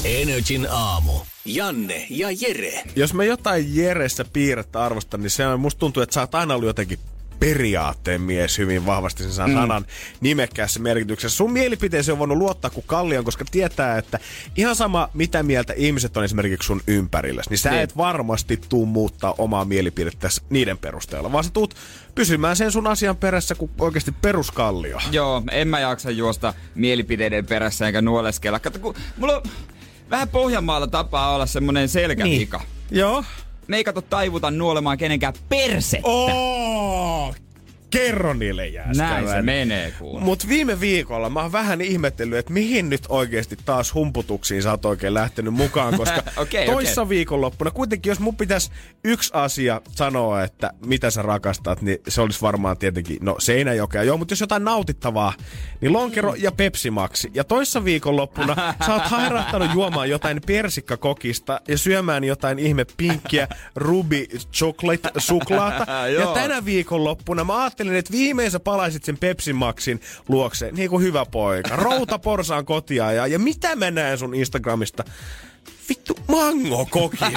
Energin aamu. Janne ja Jere. Jos mä jotain Jeressä piirrettä arvostan, niin se on, musta tuntuu, että sä oot aina ollut jotenkin... periaatteen mies hyvin vahvasti sen sanan mm. nimekkäässä merkityksessä. Sun mielipiteesi on voinut luottaa kuin kallion, koska tietää, että ihan sama mitä mieltä ihmiset on esimerkiksi sun ympärilläsi, niin sä niin. et varmasti tuu muuttaa omaa mielipidettäsi niiden perusteella, vaan sä tuut pysymään sen sun asian perässä kuin oikeasti peruskallio. Joo, en mä jaksa juosta mielipiteiden perässä enkä nuoleskella. Kato, kun mulla on vähän Pohjanmaalla tapaa olla semmonen selkävika. Niin. Joo. Me ei kato taivuta nuolemaan kenenkään persettä. Oh! Kerro niille jääskään. Näin se menee kuule. Mut viime viikolla mä oon vähän ihmetellyt, että mihin nyt oikeesti taas humputuksiin sä oot oikein lähtenyt mukaan, koska okay, toissa okay. viikonloppuna kuitenkin, jos mun pitäisi yksi asia sanoa, että mitä sä rakastat, niin se olisi varmaan tietenkin, no Seinäjokea, joo, mutta jos jotain nautittavaa, niin lonkero ja pepsimaksi. Ja toissa viikonloppuna sä oot hairahtanut juomaan jotain persikkakokista ja syömään jotain ihme pinkkiä ruby chocolate suklaata. Ja tänä viikonloppuna mä ajattelin, että viimein sä palaisit sen Pepsi Maxin luokse. Niin kuin hyvä poika. Routa porsaan kotia ja, ja mitä mä näen sun Instagramista? Vittu mangokokista.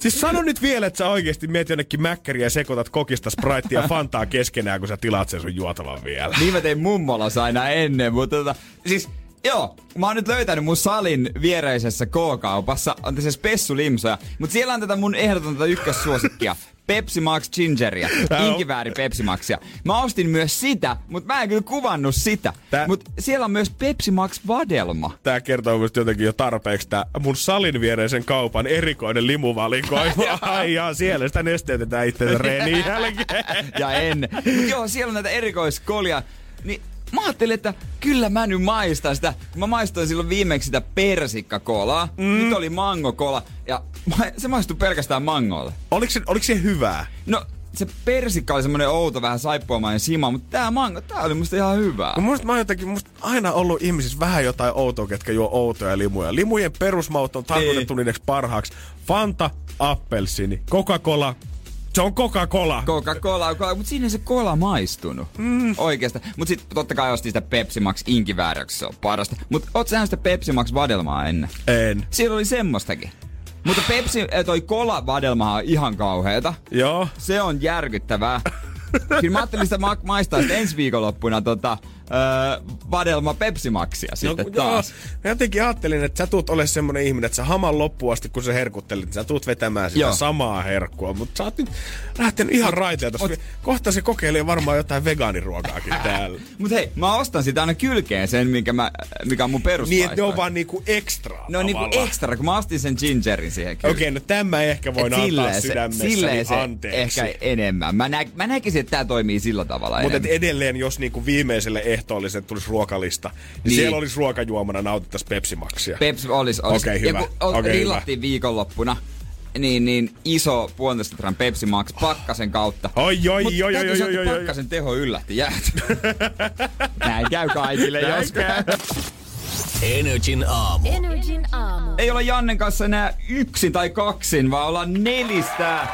Siis sano nyt vielä, että sä oikeesti meet jonnekin mäkkäriä ja sekoitat kokista Spriteia ja Fantaa keskenään, kun sä tilaat sen sun juotavan vielä. Niin mä tein mummolassa aina ennen, mutta tota, siis joo, mä oon nyt löytänyt mun salin viereisessä K-kaupassa, on tässä spessulimsoja, mutta siellä on tätä mun ehdotonta ykkössuosikkia. Pepsi Max Gingeria, inkivääri Pepsi Maxia. Mä ostin myös sitä, mutta mä en kyllä kuvannut sitä. Tää... Mutta siellä on myös Pepsi Max vadelma. Tää kertoo myös jotenkin jo tarpeeksi tää mun salin viereisen kaupan erikoinen limuvalikoima. Ai jaa, siellä sitä nesteytetään itseänsä reenin jälkeen. Ja en. Mut joo, siellä on näitä erikoiskolia. Niin mä ajattelin, että kyllä mä nyt maistan sitä. Mä maistoin silloin viimeksi sitä persikkakolaa. Mm. Nyt oli mangokola. Ja se maistui pelkästään mangolle. Oliko se, oliko se hyvää? No se persikka oli semmonen outo, vähän saippuamainen sima, mutta tää mango, tää oli musta ihan hyvää. No musta mä oon jotenkin, musta aina ollut ihmisissä vähän jotain outoa, ketkä juo outoja limuja. Limujen perusmaut on tarkoitettu niineksi parhaaksi. Fanta, appelsiini, Coca-Cola. Se on Coca-Cola. Coca-Cola, mutta siinä se kola maistunut. Mm. Oikeastaan. Mut sit totta kai ostin sitä Pepsi Max inkivääräksi, se on parasta. Mut oot sä nähnyt sitä Pepsi Max vadelmaa ennen? En. Siellä oli semmoistakin. Mutta Pepsi, toi kola vadelmaa on ihan kauheeta. Joo. Se on järkyttävää. Kyllä mä ajattelin sitä ma- maistaa sitä ensi viikonloppuna tota... Öö, vadelma Pepsi Maxia no, sitten taas. Mä jotenkin ajattelin, että sä tuut ole semmonen ihminen, että sä haman loppuun asti, kun sä herkuttelit, sä tuut vetämään sitä joo. samaa herkkua, mutta sä oot nyt lähtenyt ihan raiteilta. Kohta se kokeilee varmaan jotain vegaaniruokaakin täällä. Mut hei, mä ostan sitä aina kylkeen sen, minkä mä, mikä on mun perusvaihto. Niin, että ne on vaan niinku ekstraa. No niinku ekstra, kun mä ostin sen gingerin siihen kyllä. Okei, okay, no tämä ehkä voin antaa sydämessäni se, anteeksi. Ehkä enemmän. Mä, nä- mä näkisin, että tää toimii sillä tavalla mut enemmän. Mutta edelleen, jos niinku viimeiselle ehtoollisen, että tulisi ruokalista. Niin niin. Siellä olisi ruokajuomana, nautittaisi Pepsi Maxia. Pepsi olisi. Olis. Okei, okay, hyvä. Ja kun okay, rillattiin hyvä. Viikonloppuna, niin, niin iso puolentoista litran Pepsi Max pakkasen kautta. Oi, oi, Mut oi, oi, oi, oi, oi. Pakkasen teho yllätti jäät. Näin käy kaikille joskus. Energin aamu. Energin aamu. Ei olla Jannen kanssa enää yksin tai kaksin, vaan ollaan nelistä.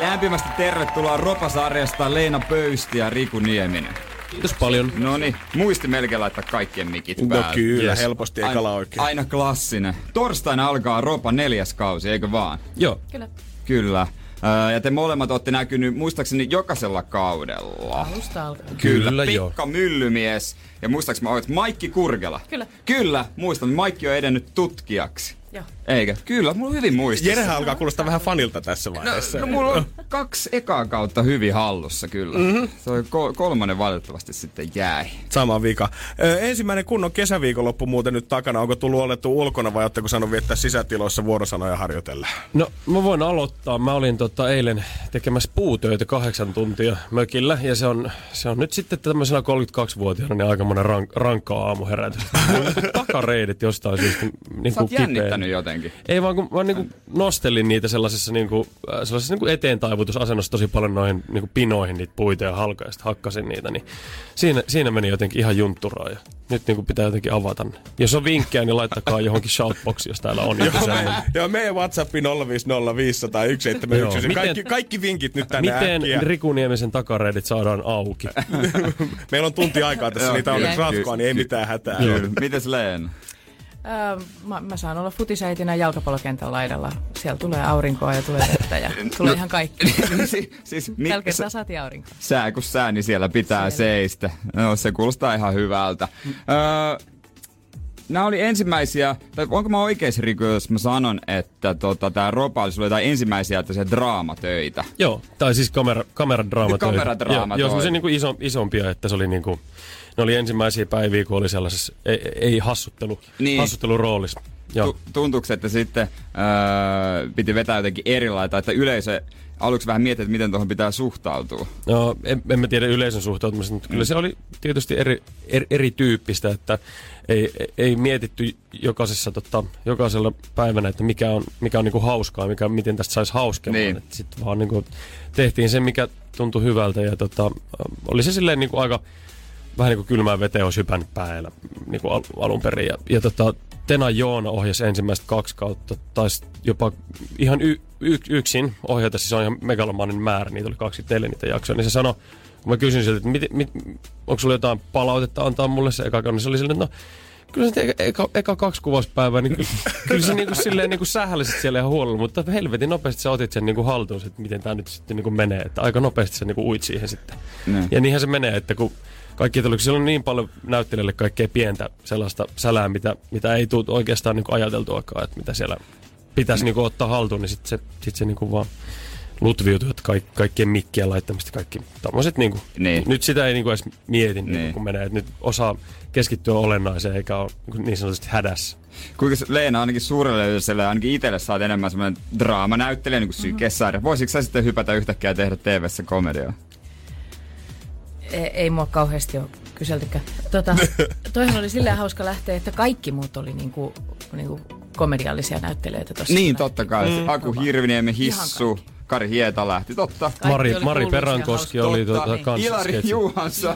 Lämpimästi tervetuloa Ropa-sarjasta Leena Pöysti ja Riku Nieminen. Kiitos paljon. No niin, muisti melkein laittaa kaikkien mikit päälle. No kyllä, yes. Helposti eikä aina, oikein. Aina klassinen. Torstaina alkaa Ropa neljäs kausi, eikö vaan? Joo. Kyllä. Kyllä. Öö, ja te molemmat olette näkynyt muistaakseni jokaisella kaudella. Alusta alkaa. Kyllä, Kyllä joo. Pekka Myllymies. Ja muistaaks mä olet Maikki Kurkela? Kyllä. Kyllä, muistan. Maikki on edennyt tutkijaksi. Joo. Eikä? Kyllä, mulla on hyvin muistissa. Jerehän alkaa kuulostaa vähän fanilta tässä vaiheessa. No, no mulla on kaksi ekaa kautta hyvin hallussa kyllä. Mm-hmm. Se oli ko- kolmannen valitettavasti sitten jäi. Sama vika. Ö, ensimmäinen kunnon kesäviikonloppu muuten nyt takana. Onko tullut olettu ulkona vai ootteko saanut viettää sisätiloissa vuorosanoja harjoitella? No mä voin aloittaa. Mä olin tota, eilen tekemässä puutöitä kahdeksan tuntia mökillä. Ja se on, se on nyt sitten tämmöisenä kolmekymmentäkaksivuotiaana niin aika monen rank- rankka aamu herätys. Takareidet jostain syystä niin kuin kipeä. Jotenkin. Ei vaan kun mä niinku nostelin niitä sellaisessa niinku sellaisessa niinku eteentaivutusasennossa tosi paljon noihin niinku pinoihin niitä puita ja halkoja ja sitten hakkasin niitä, niin siinä siinä meni jotenkin ihan juntturaan ja nyt niinku pitää jotenkin avata ne. Jos on vinkkejä, niin laittakaa johonkin shoutboxiin, jos täällä on. Joo, me, joo, meidän WhatsAppi nolla viisi nolla viisi nolla yksi seitsemän yksi. Kaikki, kaikki vinkit nyt tänne miten äkkiä. Miten Riku Niemisen takareidit saadaan auki? Meillä on tunti aikaa tässä, niitä on ratkoa, niin ei mitään hätää. Mites Leen? Öö, mä, mä saan olla futisäitinä jalkapallokentän laidalla. Siellä tulee aurinkoa ja tulee vettä ja tulee no, ihan kaikki. si, siis, Tällä kertaa saatiin aurinkoa. Sää kun sää, niin siellä pitää siellä seistä. No, se kuulostaa ihan hyvältä. Öö, nämä oli ensimmäisiä, tai onko mä oikeassa Riku, jos mä sanon, että tota, tää Ropa oli jotain ensimmäisiä tällaisia draamatöitä. Joo, tai siis kamera, kameradraamatöitä. Kameradraamatöitä. Joo, semmoisia niinku iso, isompia, että se oli niinku... Ne oli ensimmäisiä päiviä, kun oli sellaisessa ei, ei hassuttelu, niin. Hassutteluroolissa. Tuntuuko se, että sitten öö, piti vetää jotenkin erilaita, että yleisö aluksi vähän miettii, että miten tuohon pitää suhtautua? No, en, en mä tiedä yleisön suhtautumista, mutta kyllä mm. se oli tietysti eri, eri, erityyppistä, että ei, ei mietitty jokaisessa, tota, jokaisella päivänä, että mikä on, mikä on niin kuin hauskaa, mikä, miten tästä saisi hauskemaan. Niin. Sitten vaan niin kuin tehtiin se, mikä tuntui hyvältä ja tota, oli se silleen niin kuin aika... Vähän niin kuin kylmään veteen olisi hypännyt päällä niin kuin al- alun perin. Ja, ja tota, Tena Joona ohjasi ensimmäistä kaksi kautta, taisi jopa ihan y- y- yksin ohjata, siis on ihan megalomaaninen määrä, niitä oli kaksikymmentäneljä niitä jaksoja, niin se sanoi, kun mä kysyin siltä, että mit, mit, onko sulla jotain palautetta antaa mulle se eka, niin se oli silleen, että no, kyllä se eka, eka, eka kaksi kuvauspäivää, niin kyllä, kyllä se niinku silleen niinku sähälliset siellä ihan huolella, mutta helvetin nopeasti sä otit sen niinku haltuun, että miten tää nyt sitten niinku menee, että aika nopeasti sä niinku uit siihen sitten. Mm. Ja niinhän se menee, että kun kaikki tuli, siellä on niin paljon näyttelijöille kaikkea pientä sellaista sälää, mitä, mitä ei tule oikeastaan niinku ajateltuakaan, että mitä siellä pitäisi niinku ottaa haltuun, niin sitten se, sit se niinku vaan lutviutuu, että kaik, kaikkien mikkien laittamista, kaikki tommoset niinku, niin. Nyt sitä ei niinku edes mieti, niin. Niinku, kun menee, että nyt osaa keskittyä olennaiseen eikä ole niin sanotusti hädässä. Kuinka Leena ainakin suurelle yleisölle, ainakin itselle saat enemmän semmoinen draamanäyttelijä, niin kuin Sykesarja. Voisitko sä sitten hypätä yhtäkkiä ja tehdä T V:ssä komediaa? Ei, ei mua kauheasti ole kyseltykään. Tota, toihan oli silleen hauska lähteä, että kaikki muut oli niinku, niinku komediallisia näyttelijöitä tossa. Niin, lähti. Totta kai. Mm. Aku Hirviniemi, Hissu, Kari Hieta lähti, totta. Mari, Mari Perankoski oli totta, tuota kanssa. Ilari Juhansson.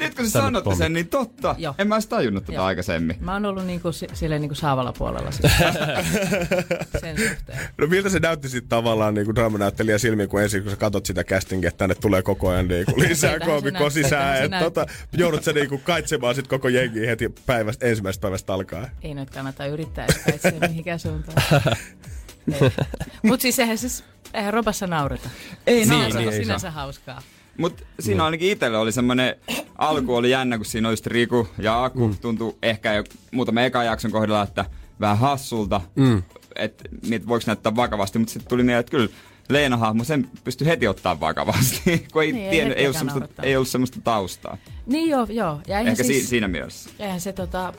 Nyt kun sä sanotte sen, niin totta. Joo. En mä edes tajunnut tätä tota aikaisemmin. Mä oon ollut niinku, silleen niinku saavalla puolella siis. Sen suhteen. No miltä se näytti sit tavallaan niinku draamanäyttelijä silmiin, kun ensin kun sä katot sitä castingia, että tänne tulee koko ajan niinku lisää koomikkoa sisään. Et tota, joudut sä niinku kaitsemaan sit koko jengiä heti päivästä, ensimmäisestä päivästä alkaa. Ei nyt kannata yrittää edes kaitsee mihinkään suuntaan. Mut siis eihän siis... Eihän Ropassa naureta. Ei naureta. Niin, niin, sinänsä hauskaa. Mut siinä ainakin itsellä oli semmoinen, alku oli jännä, kun siinä oli just Riku ja Aku. Mm. Tuntui ehkä jo muutaman ekan jakson kohdalla, että vähän hassulta, mm. että niitä voiko näyttää vakavasti. Mutta sitten tuli mieleen, että kyllä Leena-hahmo sen pystyi heti ottaa vakavasti, kun ei, niin, tiennyt, ei, ei, ollut ei ollut semmoista taustaa. Niin joo, joo. Ja ehkä siis, si- siinä mielessä. Eihän se tota,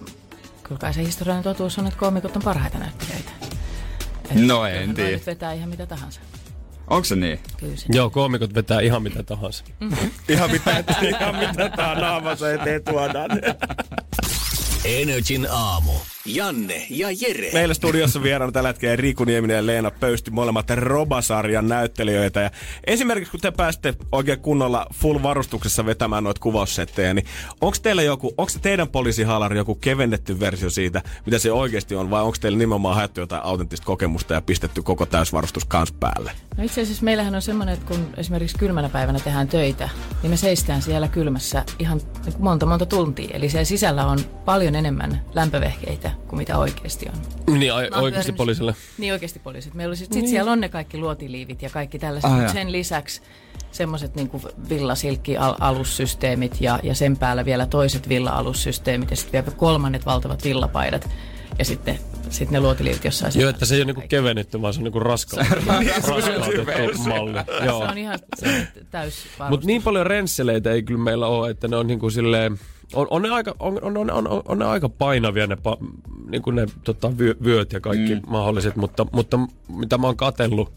kyllä kai se historiallinen totuus on, että koomikot on parhaita näyttelijöitä. No en tiedä. Nyt vetää ihan mitä tahansa. Onko se niin? Kyllä se. Joo, koomikot vetää ihan mitä tahansa. Mm-hmm. ihan mitä ihan mitä tahansa naamansa eteen tuodaan. Energin aamu. Janne ja Jere. Meillä studiossa vieraana tällä hetkellä Riku Nieminen ja Leena Pöysti, molemmat Roba-sarjan näyttelijöitä. Ja esimerkiksi kun te pääsitte oikein kunnolla full varustuksessa vetämään noita kuvaussettejä, niin onko teillä joku, onko teidän poliisihaalari joku kevennetty versio siitä, mitä se oikeasti on, vai onko teillä nimenomaan haettu jotain autenttista kokemusta ja pistetty koko täysvarustus kans päälle? No itse asiassa meillähän on semmoinen, että kun esimerkiksi kylmänä päivänä tehdään töitä, niin me seistään siellä kylmässä ihan monta monta tuntia. Eli siellä sisällä on paljon enemmän lämpövehkeitä kuin mitä oikeasti on. Niin, ai, oikeasti poliisille. Niin, oikeasti poliisit. Meillä oli sit, niin. sit siellä on ne kaikki luotiliivit ja kaikki tällaiset. Ah, sen lisäksi semmoiset niinku villasilkki-alussysteemit ja, ja sen päällä vielä toiset villa-alussysteemit ja sitten vielä kolmannet valtavat villapaidat. Ja sitten sit ne luotiliivit jossain. Joo, että se ei ole niinku kevennetty, vaan se on niinku raskautettu malli. Se on ihan täys varustus. Mutta niin paljon rensseleitä ei kyllä meillä ole, että ne on niinku silleen... On, on, ne aika, on, on, on, on, on ne aika painavia ne, pa, niin kuin ne tota, vyö, vyöt ja kaikki mm. mahdolliset, mutta, mutta mitä mä oon katsellut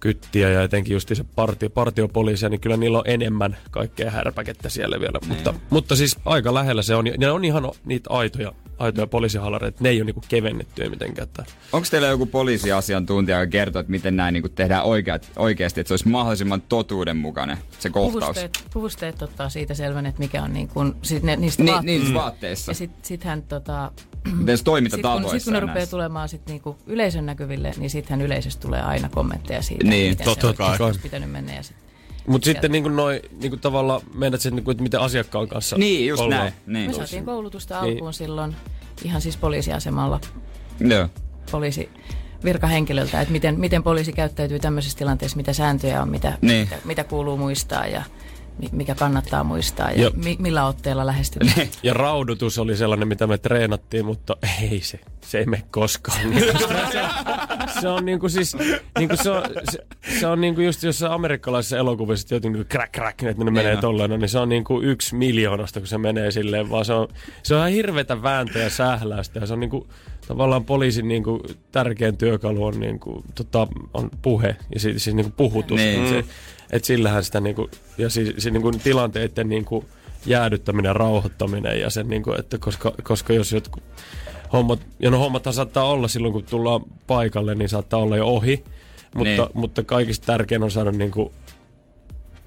kyttiä ja etenkin just se partio, partiopoliisia, niin kyllä niillä on enemmän kaikkea härpäkettä siellä vielä. Mm. Mutta, mutta siis aika lähellä se on. Ja ne on ihan niitä aitoja, aitoja poliisihaalareita, ne ei ole niinku kevennettyä mitenkään. Onko teillä joku poliisiasiantuntija, joka kertoo, että miten nämä niinku tehdään oikeat, oikeasti, että se olisi mahdollisimman totuudenmukainen se kohtaus? Puvusteet, puvusteet ottaa siitä selvän, että mikä on niinku, sit ne, niistä Ni, vaatteista. Niistä vaatteista. Ja sitten sit hän... Tota, miten se toimintatavoissa? Sitten kun ne rupeaa tulemaan sit niinku yleisön näkyville, niin sittenhän yleisöstä tulee aina kommentteja siitä. Niin, miten totta kai. Olisi pitänyt mennä ja sit mut sitten niinku noi niinku tavallaan meidät sit niinku, että miten asiakkaan kanssa niin, just ollaan. Näin. Niin. Me saatiin koulutusta alkuun niin. Silloin ihan siis poliisiasemalla. Joo. Poliisi virkahenkilöltä, että miten miten poliisi käyttäytyy tämmöisessä tilanteessa, mitä sääntöjä on, mitä niin. mitä, mitä kuuluu muistaa ja mikä kannattaa muistaa ja, ja mi- millä otteella lähestytään. Ja raudutus oli sellainen, mitä me treenattiin, mutta ei se, se ei mene koskaan. Niin, se, se on niinku siis, niinku se on, se, se on niinku just jossain amerikkalaisissa elokuvissa, jotenkin kräk kräk, että ne menee tollainen, niin se on niinku yksi miljoonasta, kun se menee silleen, vaan se on, se on ihan hirveätä vääntöä ja sähläystä ja se on niinku tavallaan poliisin niinku tärkein työkalu on niinku tota on puhe ja siitä siis niinku puhutus. Niin. Se, et sillähän sitä niinku ja siis si, niinku tilanteiden niinku jäädyttäminen, rauhoittaminen ja sen niinku että koska koska jos jotkut hommat ja no hommathan saattaa olla silloin kun tullaan paikalle niin saattaa olla jo ohi, mutta niin. Mutta kaikista tärkein on saada niinku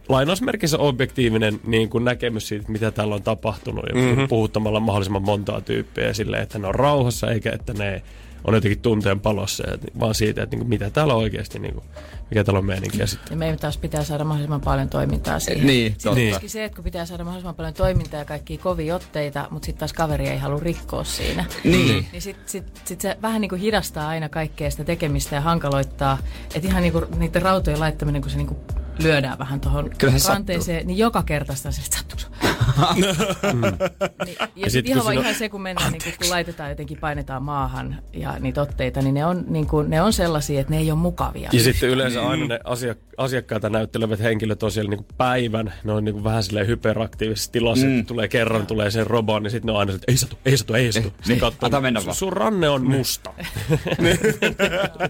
lainausmerkissä objektiivinen niin kuin näkemys siitä, mitä täällä on tapahtunut. Ja mm-hmm. puhuttamalla mahdollisimman montaa tyyppiä silleen, että ne on rauhassa, eikä että ne on jotenkin tunteen palossa, vaan siitä, että mitä täällä on oikeasti, mikä täällä on meininkiä sitten. Ja meidän taas pitää saada mahdollisimman paljon toimintaa siihen. Niin, totta. Niin. Se, että kun pitää saada mahdollisimman paljon toimintaa ja kaikkia kovia otteita, mutta sitten taas kaveri ei halua rikkoa siinä. Niin. Niin sitten sit, sit se vähän niin kuin hidastaa aina kaikkea sitä tekemistä ja hankaloittaa. Että ihan niin kuin niiden rautojen laittaminen, kun se niin kuin lyödään vähän tuohon ranteeseen, niin joka kerta sitä se, että sattuu. mm. niin, ja, ja sitten ihan, on... ihan se, kun mennään, niin kun, kun laitetaan jotenkin, painetaan maahan ja niitä otteita, niin ne on, niin kun, ne on sellaisia, että ne ei ole mukavia. Ja sitten yleensä aina ne asiak- asiakkaita näyttelevät henkilöt on siellä niin kuin päivän, ne on niin kuin vähän silleen hyperaktiivisessa tilassa, mm. että tulee kerran, tulee sen robaan, niin sitten ne on aina, että ei satu, ei satu, ei satu. Niin, ata mennä vaan. Sun ranne on musta.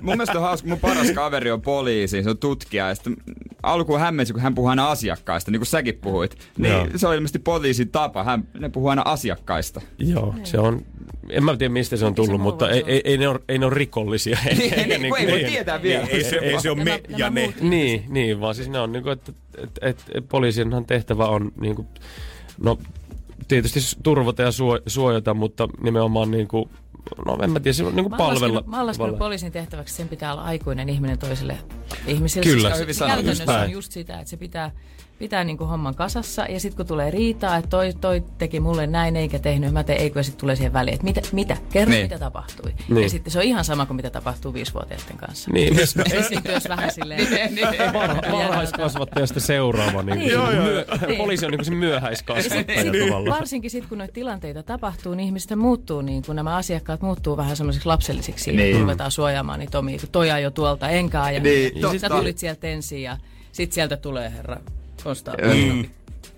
Mun mielestä on hauska, mun paras kaveri on poliisi, se on tutkija, ja sitten alkuun hämmensi, kun hän puhui aina asiakkaista, niin kuin säkin puhuit, niin se on ilmeisesti poliisin tapa. Hän, ne puhuu aina asiakkaista. Joo, se on, en mä tiedä mistä se on tullut, mutta ei, ei, ei, ne ole, ei ne ole rikollisia. Niin, ei, niin, ei, ei voi tietää vielä. Ei, ei, se, ei se ole me nämä, ja ne. Niin, niin, vaan siis ne on, niin kuin, että et, et, et, poliisinhan tehtävä on, niin kuin, no tietysti turvata ja suo, suojata, mutta nimenomaan niin kuin, no en mä tiedä, se on niin kuin palvella. Mä oon laskenut poliisin tehtäväksi, sen pitää olla aikuinen ihminen toiselle ihmiselle. Kyllä. Se, se, käytännössä just on just sitä, että se pitää... Pitää niinku homman kasassa ja sitten kun tulee riitaa, että toi, toi teki mulle näin eikä tehnyt, mä tein eikö ja sitten tulee siihen väliin, että mitä, mitä? Kerro niin. Mitä tapahtui. Niin. Ja sitten se on ihan sama kuin mitä tapahtuu viisivuotiaiden kanssa. Niin. Esiintyössä vähän silleen. Varhaiskasvattajasta seuraava. Poliisi on se myöhäiskasvattaja. Varsinkin sitten kun noita tilanteita tapahtuu, niin ihmiset muuttuu, nämä asiakkaat muuttuu vähän semmoisiksi lapsellisiksi. Ruvetaan suojaamaan niitä omia, kun toi ajoi tuolta, enkä aja. Sä tulit sieltä ensin ja sitten sieltä tulee herra. Kostaa mm.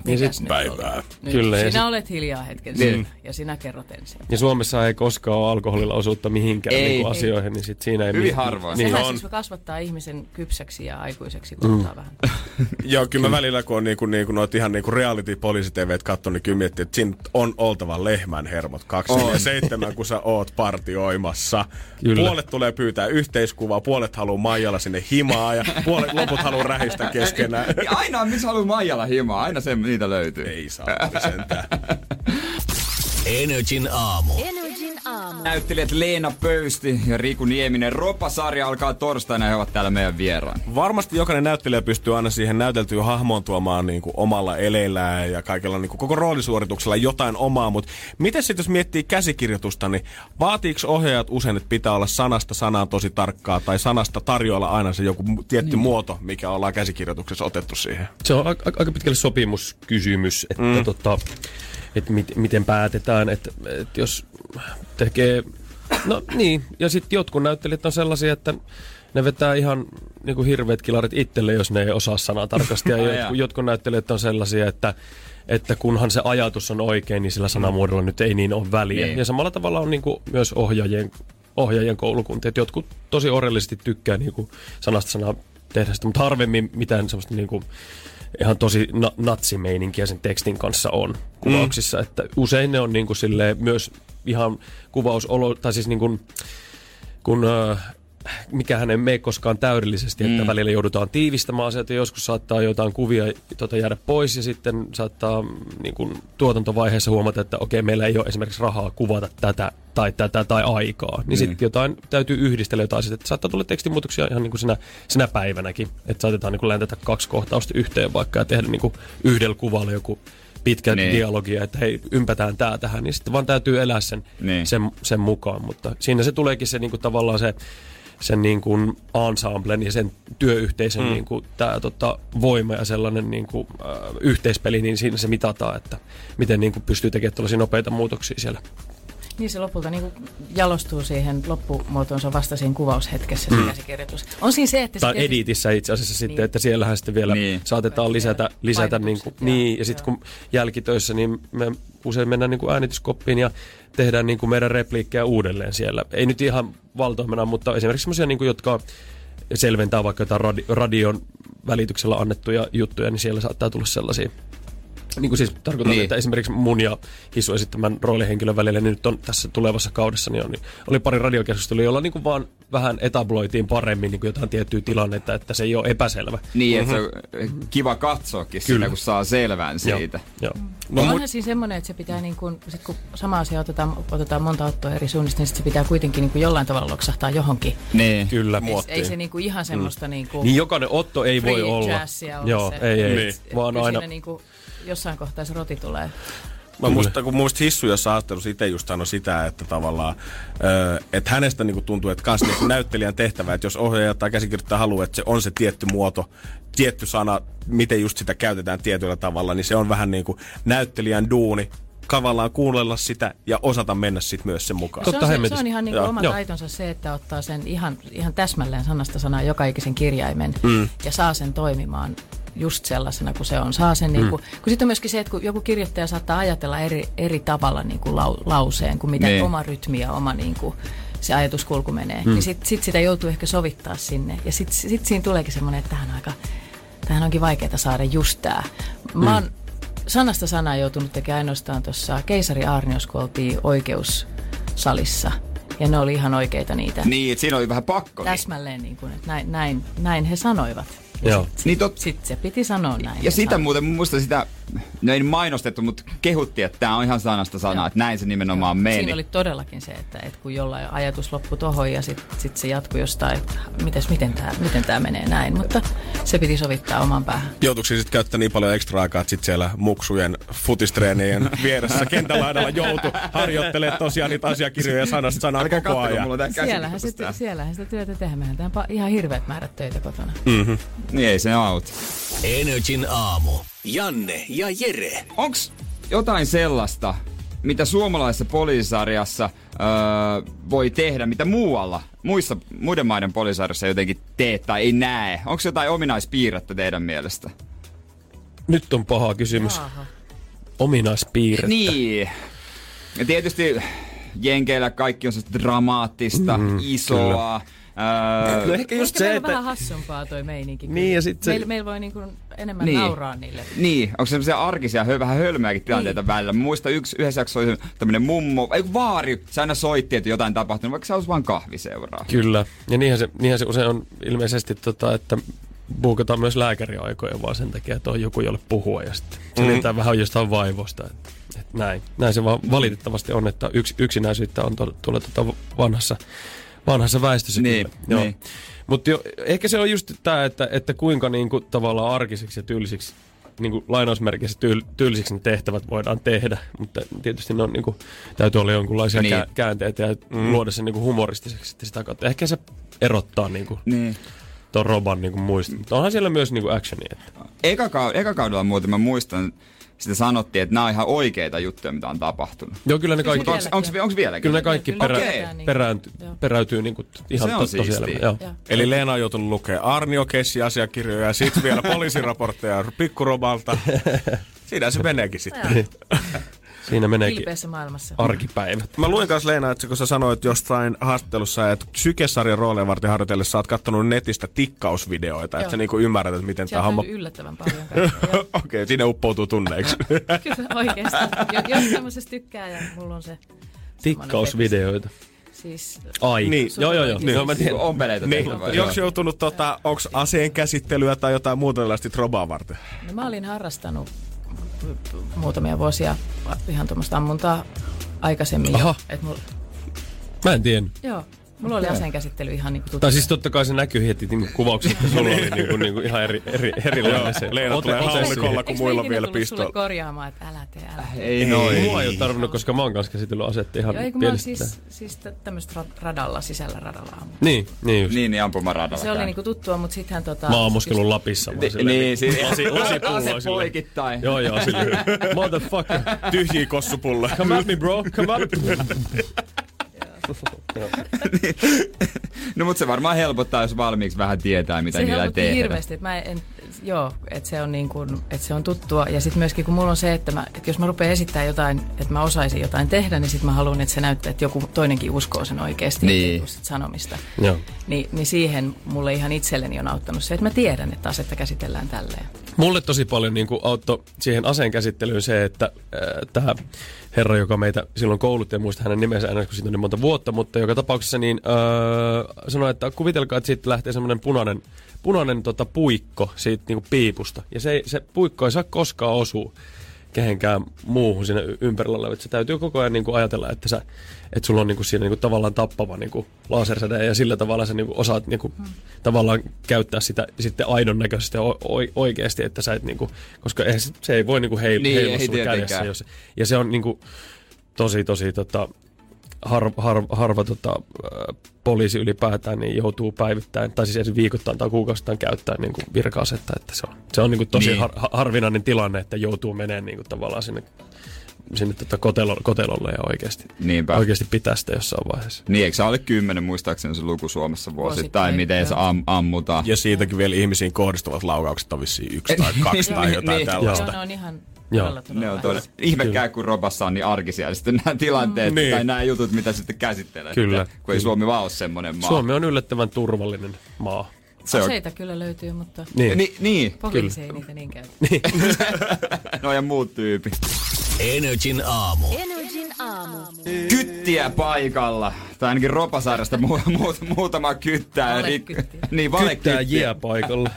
Niin sitten päivää. Kyllä, sinä sit... olet hiljaa hetken niin. Sen, ja sinä kerrot ensin. Ja Suomessa ei koskaan ole alkoholilla osuutta mihinkään ei, niin asioihin, ei. Niin sit siinä ei... Hyvin mi- harvoin. Niin sehän on. Siis kasvattaa ihmisen kypsäksi ja aikuiseksi, kun ottaa mm. vähän. Joo, kyllä mä välillä, kun on niinku, niinku, noit ihan niinku reality-poliisi-tvt katson, niin kyllä miettii, että siinä on oltava lehmän hermot kaksikymmentäseitsemän, kun sä oot partioimassa. Kyllä. Puolet tulee pyytää yhteiskuvaa, puolet haluu Maijalla sinne himaa ja puolet loput haluu rähistä keskenään. Ja aina on, missä haluu Maijalla himaa, aina se niitä löytyy. Ei saa sentään. Energin aamu. Energin aamu. Näyttelijät Leena Pöysti ja Riku Nieminen. Ropa-sarja alkaa torstaina ja he ovat täällä meidän vieraan. Varmasti jokainen näyttelijä pystyy aina siihen näyteltyyn hahmoon tuomaan niin kuin omalla eleillään ja kaikella niin kuin koko roolisuorituksella jotain omaa. Mutta miten sitten jos miettii käsikirjoitusta, niin vaatiiko ohjaajat usein, että pitää olla sanasta sanaan tosi tarkkaa tai sanasta tarjoilla aina se joku tietty niin. muoto, mikä ollaan käsikirjoituksessa otettu siihen? Se on aika, aika pitkälle sopimuskysymys, että mm. tota... että mit, miten päätetään, että, että jos tekee, no niin, ja sitten jotkut näyttelijät on sellaisia, että ne vetää ihan niin kuin hirveät kilarit itselle, jos ne ei osaa sanaa tarkasti, ja jotkut, jotkut näyttelijät on sellaisia, että, että kunhan se ajatus on oikein, niin sillä sanamuodolla nyt ei niin ole väliä. Niin. Ja samalla tavalla on niin kuin myös ohjaajien, ohjaajien koulukuntia, että jotkut tosi orellisesti tykkää niin kuin sanasta sanaa tehdä sitä, mutta harvemmin mitään sellaista niin kuin ihan tosi na- natsimeininkiä sen tekstin kanssa on kuvauksissa, mm. että usein ne on niinku silleen myös ihan kuvausolo, tai siis niinku, kun äh, mikähän ei mene koskaan täydellisesti, mm. että välillä joudutaan tiivistämään asioita, joskus saattaa jotain kuvia tota, jäädä pois ja sitten saattaa niinku, tuotantovaiheessa huomata, että okei, meillä ei ole esimerkiksi rahaa kuvata tätä tai tätä tai aikaa, niin mm. sitten jotain täytyy yhdistellä jotain, että saattaa tulla tekstimuutoksia ihan niin kuin sinä, sinä päivänäkin, että saatetaan niin kuin läntetä kaksi kohtausta yhteen vaikka ja tehdä niin kuin yhdellä kuvalla joku pitkä niin. dialogi, että hei, ympätään tää tähän, niin sitten vaan täytyy elää sen, niin. sen, sen mukaan, mutta siinä se tuleekin se niin kuin tavallaan se sen niin kuin ensemblen ja sen työyhteisön mm. niin kuin tää tota voima ja sellainen niin kuin äh, yhteispeli, niin siinä se mitataan, että miten niin kuin pystyy tekemään tällaisia nopeita muutoksia siellä. Niin se lopulta niin jalostuu siihen loppumuotoonsa vasta siinä kuvaushetkessä mm. se käsikirjoitus. On siinä se, että... Tai tietysti... editissä itse asiassa niin. sitten, että siellähän sitten vielä niin. saatetaan lisätä... lisätä niin, kuin, ja, niin, ja sitten kun jälkitöissä, niin me usein mennään niin kuin äänityskoppiin ja tehdään niin kuin meidän repliikkejä uudelleen siellä. Ei nyt ihan valtoimena, mutta esimerkiksi semmoisia, niin kuin, jotka selventää vaikka jotain radi- radion välityksellä annettuja juttuja, niin siellä saattaa tulla sellaisia... Niin kuin siis tarkoitan, niin. Että esimerkiksi mun ja Hisu esittämän roolihenkilön välillä, niin nyt on tässä tulevassa kaudessa, niin, on, niin oli pari radiokeskustelua, jolla niin kuin vaan vähän etabloitiin paremmin niin kuin jotain tiettyä tilannetta, että se ei ole epäselvä. Niin, mm-hmm. Että se kiva katsoakin sillä, kun saa selvään siitä. Joo. Joo. No, onhan mut... siis semmoinen, että se pitää, niin kuin, sit kun sama asia otetaan, otetaan monta ottoa eri suunnista, niin se pitää kuitenkin niin kuin jollain tavalla loksahtaa johonkin. Niin, kyllä, muottiin. Ei se niin kuin ihan semmoista... Mm. Niin, kuin niin jokainen otto ei voi olla. Joo, se, ei, ei. Niin. Vaan aina... Jossain kohtaa se roti tulee. Mä muistan, kun muistin Hissu jossain haastattelussa itse just sanoi sitä, että tavallaan, että hänestä niinku tuntuu, että kans niinku näyttelijän tehtävä, että jos ohjaaja tai käsikirjoittaja haluaa, että se on se tietty muoto, tietty sana, miten just sitä käytetään tietyllä tavalla, niin se on vähän niinku näyttelijän duuni. Tavallaan kuunnella sitä ja osata mennä sit myös sen mukaan. No se, on se, se on ihan niin kuin oma Joo. taitonsa se, että ottaa sen ihan, ihan täsmälleen sanasta sanaa joka ikisen kirjaimen mm. ja saa sen toimimaan just sellaisena kuin se on. Saa sen mm. niin kuin, kun sitten on myöskin se, että kun joku kirjoittaja saattaa ajatella eri, eri tavalla niin kuin lau, lauseen kuin mitä ne. Oma rytmi ja oma niin kuin, se ajatuskulku menee. Mm. Niin sitten sit sitä joutuu ehkä sovittaa sinne ja sitten sit siinä tuleekin semmoinen, että tähän aika, tähän onkin vaikeaa saada just tää. Mä oon mm. sanasta sanaa joutunut tekemään ainoastaan tuossa Keisari Aarnios, kun oltiin oikeussalissa. Ja ne oli ihan oikeita niitä. Niin, että siinä oli vähän pakko. Täsmälleen niin kuin, että näin, näin, näin he sanoivat. Joo. Sitten niin tot... sit se piti sanoa näin. Ja sitä sanoi. Muuten, muista sitä, no ei mainostettu, mutta kehuttiin, että tämä on ihan sanasta sanaa, että näin se nimenomaan Joo. meni. Siinä oli todellakin se, että, että kun jollain ajatus loppui tohon ja sitten sit se jatkui jostain, että mites, miten tämä miten tää menee näin, mutta se piti sovittaa oman päähän. Joutuiko sitten käyttää niin paljon ekstra aikaa, että sitten siellä muksujen futistreenien vieressä kentälaidalla joutui harjoittelemaan tosiaan niitä asiakirjoja sanasta sanaa koko kattelu, ajan. Siellähän, sit, siellähän sitä työtä tehdään. Mehän tehdään ihan hirveät määrät töitä kotona. Mm-hmm. Niin ei se auta. Energin aamu. Janne ja Jere. Onks jotain sellaista, mitä suomalaisessa poliisarjassa öö, voi tehdä, mitä muualla, muissa, muiden maiden poliisarjassa jotenkin tee tai ei näe? Onks jotain ominaispiirrettä teidän mielestä? Nyt on paha kysymys. Aha. Ominaispiirrettä. Niin. Ja tietysti jenkeillä kaikki on sellaista dramaattista, mm, isoa... Kyllä. Öö, no ehkä just ehkä se, meillä että... vähän hassumpaa toi meininki. Niin, ja sit se... Meillä meil voi niinku enemmän niin. nauraa niille. Niin, onko semmoisia arkisia, höl, vähän hölmääkin tilanteita niin. välillä. Muistan yksi, yhdessä jaksossa oli tämmönen mummo, ei vaari, se aina soitti, että jotain tapahtunut, vaikka se olisi vaan kahviseuraa. Kyllä, ja niinhän se, niinhän se usein on ilmeisesti, tota, että buukataan myös lääkäriaikoja vaan sen takia, että on joku, jolle puhua, ja sitten mm-hmm. vähän jostain vaivosta, että et näin. Näin se vaan valitettavasti on, että yks, yksinäisyyttä on tuolla, tuolla tuota vanhassa. Vanhassa väestössä niin, kyllä. Niin. Mutta ehkä se on just tämä, että, että kuinka niinku, tavallaan arkisiksi ja tyylisiksi, niinku, lainausmerkeissä tyyl, tyylisiksi ne tehtävät voidaan tehdä. Mutta tietysti ne on, niinku, täytyy olla jonkinlaisia niin. käänteitä ja mm. luoda sen niinku, humoristiseksi sitä kautta. Ehkä se erottaa niinku, niin. tuon Roban niinku, muista. Mutta onhan siellä myös niinku, actionia. Että. Eka, ka- eka kaudella muuten mä muistan... Sitä sanottiin, että nämä on ihan oikeita juttuja, mitä on tapahtunut. Joo, kyllä ne kaikki. Onko, onko, onko vieläkin? Kyllä ne kaikki perä, okay. perään, peräytyy niin kuin ihan tosielämään. Eli Leena on joutunut lukemaan Arnio-kessi-asiakirjoja ja sitten vielä poliisiraportteja Pikkurobalta. Siinä se meneekin sitten. Siinä meneekin arkipäivä. Mä luin kanssa Leena, että kun sä sanoit jostain haastattelussa, että psykesarjan roolia varten harjoitellessa sä oot kattonut netistä tikkausvideoita, että sä niinku ymmärrät, että miten tää hamma... yllättävän paljon kaikkea. Okei, okay, siinä uppoutuu tunneiksi. Kyllä oikeesti. Jos semmoisesta tykkää ja mulla on se... Tikkausvideoita. Siis... Ai. Niin. Joo, joo, joo. Niin. No, niin. On peleitä tehty. Niin. Onks joutunut, tota, onks aseen käsittelyä tai jotain muuta tällaista robaa varten? No mä olin harrastanut... muutamia vuosia ihan tuommoista ammuntaa aikaisemmin. Aha. Et mul... Mä en tiennyt. Joo. Mulla oli aseenkäsittely ihan niinku tuttu. Tai siis totta kai se näkyy heti niinku kuvauksessa, että sulla oli niinku, niinku ihan eri, eri, erilainen se. Leena tulee haulikolla, kun muilla on vielä pistola. Eikö korjaamaan, että älä tee, älä tee? Ei, no, ei. Mua ei ole tarvinnut, koska mä oon kanssa käsitellyt asetta ihan pienestä. Joo, eikö mä oon siis, siis tämmöistä radalla, sisällä radalla ammuttu. Niin, niin just. Niin, niin ampumaradalla. Se käy. Oli niinku tuttua, mutta sittenhän tota... Mä ammuskelun Lapissa vaan silleen. Niin, siis lasipulloa silleen. Ase poikittain. Joo, joo, silleen. Motherfucker. Tyhjiä kossupulloa. Come at me, bro. Come at me. niin. No mutta se varmaan helpottaa, jos valmiiksi vähän tietää, mitä se niillä tehdään. Se helpottaa hirveästi. Mä en, joo, että se on niin kuin, että se on tuttua. Ja sitten myöskin kun mulla on se, että, mä, että jos mä rupean esittämään jotain, että mä osaisin jotain tehdä, niin sitten mä haluan, että se näyttää, että joku toinenkin uskoo sen oikeasti niin. sanomista. Joo. Ni, niin siihen mulle ihan itselleni on auttanut se, että mä tiedän, että asetta käsitellään tälleen. Mulle tosi paljon niin kuin auttoi siihen aseen käsittelyyn se, että äh, tämä herra, joka meitä silloin koulutti, en muista hänen nimensä aina, kun siitä on niin monta vuotta, mutta joka tapauksessa niin äh, sanoi, että kuvitelkaa, että siitä lähtee semmoinen punainen, punainen tota, puikko siitä niin kuin piipusta. Ja se, se puikko ei saa koskaan osua kehenkään muuhun siinä ympärillä oleva. Se täytyy koko ajan niin kuin ajatella, että, sä, että sulla on niin kuin siinä niin kuin tavallaan tappava niin kuin lasersäde ja sillä tavalla sä niin kuin osaat niin kuin mm. tavallaan käyttää sitä sitten aidon näköisesti ja oikeasti, että sä et niin kuin, koska se ei voi niin kuin heil, niin, heilua ei sulla kädessä. Jos, ja se on niin kuin tosi, tosi tota, har, har, harva tota, poliisi ylipäätään niin joutuu päivittäin, tai siis edes viikoittain tai kuukausittain käyttämään niin kuin virka-asetta. Että se on, se on niin kuin tosi niin. har, harvinainen tilanne, että joutuu menemään niin kuin tavallaan sinne, sinne tota kotelo, kotelolle ja oikeasti, oikeasti pitää sitä jossain vaiheessa. Niin, eikö se alle kymmenen muistaakseni se luku Suomessa vuosittain, miten se am, ammutaan? Ja siitäkin vielä ihmisiin kohdistuvat laukaukset on vissiin yksi tai kaksi tai jotain niin. tällaista. Joo, ne on ihan... Joo. Ne on todella. Ihmekään, kun Robassa on niin arkisia ja sitten nämä tilanteet mm, niin. tai nämä jutut, mitä sitten käsittelee. Kyllä. Että, kun ei Suomi vaan ole semmoinen maa. Suomi on yllättävän turvallinen maa. Se aseita on... kyllä löytyy, mutta niin. Ni, niin. Poliisi ei niitä niin käytä. Niin. No ja muut tyypit. Energin aamu. Energin aamu. Kyttiä paikalla. Tai ainakin Ropasaaresta mu- mu- muutama kyttää. Rik- niin, valekyttiä. Kyttää jää paikalla.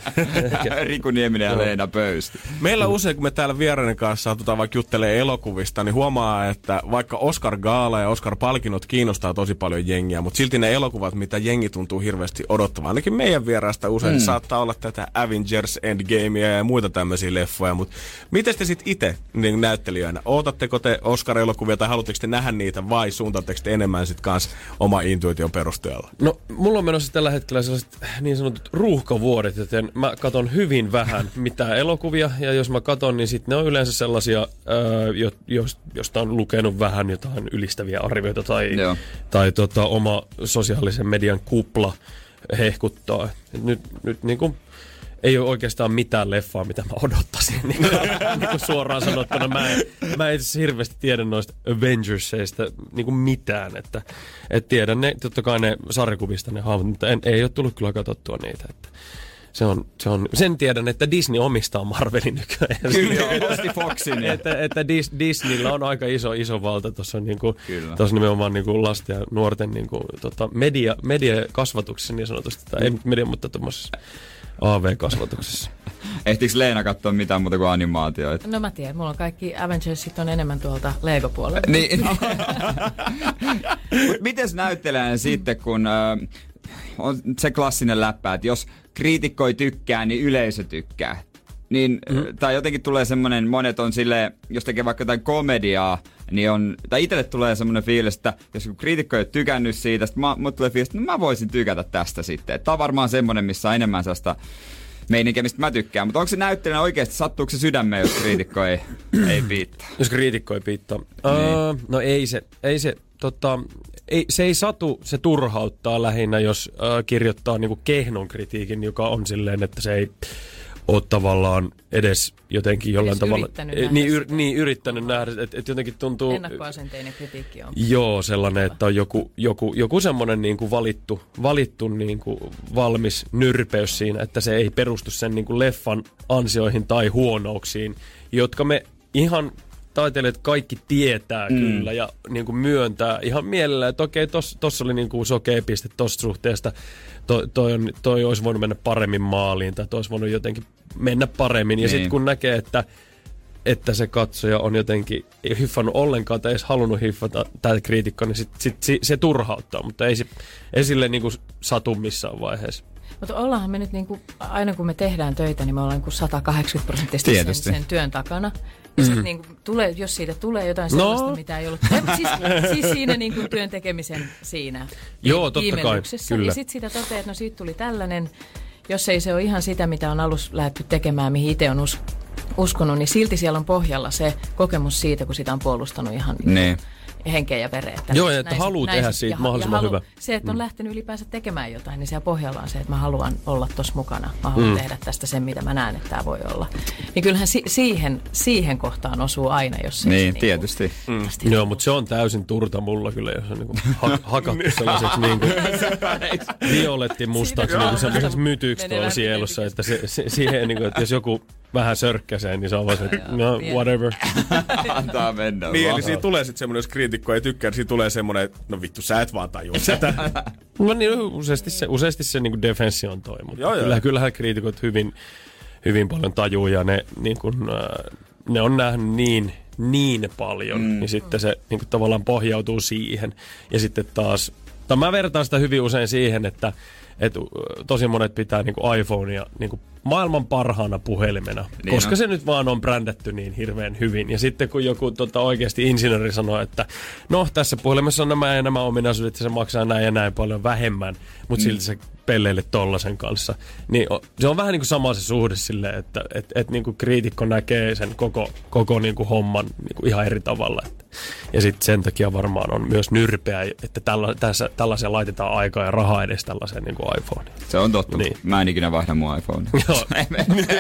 Riku Nieminen ja Leena Pöysti. Meillä usein, kun me täällä vieraiden kanssa saatetaan vaikka juttelemaan elokuvista, niin huomaa, että vaikka Oscar Gaala ja Oscar Palkinnot kiinnostaa tosi paljon jengiä, mutta silti ne elokuvat, mitä jengi tuntuu hirveästi odottamaan, ainakin meidän vieraista usein mm. saattaa olla tätä Avengers Endgamea ja muita tämmöisiä leffoja, mutta miten te sitten itse niin näyttelijöinä? Ootatteko te Oscar-elokuvia tai haluatteko te nähdä niitä vai suuntaatteko te enemmän sitten kanssa oma intuition perusteella? No, mulla on menossa tällä hetkellä sellaiset niin sanotut ruuhkavuodet, joten mä katon hyvin vähän mitään elokuvia, ja jos mä katon, niin sitten ne on yleensä sellaisia, öö, jo, josta on lukenut vähän jotain ylistäviä arvioita, tai, tai, tai tota, oma sosiaalisen median kupla hehkuttaa. Et nyt nyt niin kuin... Ei ole oikeastaan mitään leffaa, mitä mä odottaisin. Niin kuin, niin kuin suoraan sanottuna, mä en, mä en hirveästi tiedä noista Avengerseista niin kuin mitään. Että, et tiedän ne, totta kai ne sarjakuvista ne hahmot, mutta en, ei ole tullut kyllä katsottua niitä. Että se on, se on, sen tiedän, että Disney omistaa Marvelin nykyään. Kyllä, osti Foxin. että, että Dis, Disneyllä on aika iso, iso valta tuossa niin nimenomaan niin kuin lasten ja nuorten niin kuin, tota, media, mediakasvatuksessa niin sanotusti. Tai ei media, mutta tuommoisessa... A V-kasvatuksessa. Ehtiikö Leena katsoa mitään muuta kuin animaatioita? No mä tiedän, mulla on kaikki Avengersit on enemmän tuolta Lego-puolella. Niin. Mut mites näyttelee sitten, kun äh, on se klassinen läppä, että jos kriitikko ei tykkää, niin yleisö tykkää. Niin, mm-hmm. Tai jotenkin tulee semmoinen, monet on silleen, jos tekee vaikka jotain komediaa, niin on, tai itselle tulee semmoinen fiilis, että jos kriitikko ei ole tykännyt siitä, sitten mulle tulee fiilis, että no mä voisin tykätä tästä sitten. Tämä on varmaan semmoinen, missä on enemmän sellaista meininkiä, mistä mä tykkään. Mutta onko se näyttelijänä oikeasti, sattuuko se sydämeen, jos kriitikko ei, ei piittaa? Jos kriitikko ei piittaa? Niin. Uh, no ei se, ei se, tota... Ei, se ei satu, se turhauttaa lähinnä, jos äh, kirjoittaa niinku kehnon kritiikin, joka on silleen, että se ei ole tavallaan edes jotenkin jollain edes tavalla... Yrittänyt niin, yr, niin, yrittänyt nähdä, että et jotenkin tuntuu... Ennakkoasenteinen kritiikki on. Joo, sellainen, että on joku, joku, joku semmoinen niinku valittu, valittu niinku valmis nyrpeys siinä, että se ei perustu sen niinku leffan ansioihin tai huonouksiin, jotka me ihan... Taiteilijat kaikki tietää mm. kyllä ja niin kuin myöntää ihan mielellään, että okei, tossa tos oli niin kuin sokea piste tosta suhteesta, to, toi, on, toi olisi voinut mennä paremmin maaliin tai toi olisi voinut jotenkin mennä paremmin. Ja niin. Sitten kun näkee, että, että se katsoja on jotenkin ei hiffannut ollenkaan tai ei edes halunnut hiffata tätä kriitikkoa, niin sit, sit, sit, se turhauttaa, mutta ei, ei silleen niin kuin satu missään vaiheessa. Mutta ollaanhan me nyt, niin kuin, aina kun me tehdään töitä, niin me ollaan niin sata kahdeksankymmentä prosenttisesti sen, sen työn takana. Ja sit mm. niin kuin tulee, jos siitä tulee jotain no. sellaista, mitä ei ollut. Siis, siis siinä niin kuin työn tekemisen siinä. Joo, totta kai. Kyllä. Ja sitten siitä toteaa, että no siitä tuli tällainen, jos ei se ole ihan sitä, mitä on alussa lähdetty tekemään, mihin itse on us, uskonut, niin silti siellä on pohjalla se kokemus siitä, kun sitä on puolustanut ihan... Niin. henkeä ja vereä. Joo, että näin, haluaa näin, tehdä siitä ja, mahdollisimman ja halu, hyvä. Se, että on mm. lähtenyt ylipäänsä tekemään jotain, niin siellä pohjalla on se, että mä haluan olla tuossa mukana. Mä haluan mm. tehdä tästä sen, mitä mä näen, että tämä voi olla. Niin kyllähän si- siihen, siihen kohtaan osuu aina, jos se... Niin, tietysti. Niin kuin, mm. Joo, mutta se on täysin turta mulla kyllä, jos on niinku ha- hakattu sellaiseksi niinku violetti mustaksi niinku sellaiseksi mytyksi tuolla sielussa, että se, se, siihen, niinku, että jos joku vähän sörkkäsee, niin se on vaan se, no, whatever. Antaa mennä. Niin, eli siinä tulee sitten semmoinen, jos kriitikko ei tykkää, niin siinä tulee semmoinen, no vittu, sä et vaan tajua sitä. No niin, useasti se, useasti se niinku defenssi on toi, mutta joo, kyllähän, kyllähän kriitikot hyvin, hyvin paljon tajuu, ja ne, niin kun, ne on nähnyt niin... niin paljon, mm. niin sitten se niin kuin tavallaan pohjautuu siihen. Ja sitten taas, tai mä vertaan sitä hyvin usein siihen, että, että tosi monet pitää niin kuin iPhonea niin kuin maailman parhaana puhelimena, niin koska on. Se nyt vaan on brändätty niin hirveän hyvin. Ja sitten kun joku tota, oikeasti insinööri sanoo, että no tässä puhelimessa on nämä ja nämä ominaisuudet, se maksaa näin ja näin paljon vähemmän, mutta mm. silti se pelleille tollasen kanssa. Niin se on vähän niin kuin sama se suhde silleen, että et, et niin kuin kriitikko näkee sen koko, koko niin kuin homman niin kuin ihan eri tavalla. Et. Ja sitten sen takia varmaan on myös nyrpeä, että tälla, tässä, tällaisia laitetaan aikaa ja rahaa edes tällaiseen niin kuin iPhoneen. Se on totta. Niin. Mä en ikinä vaihda mun iPhonea.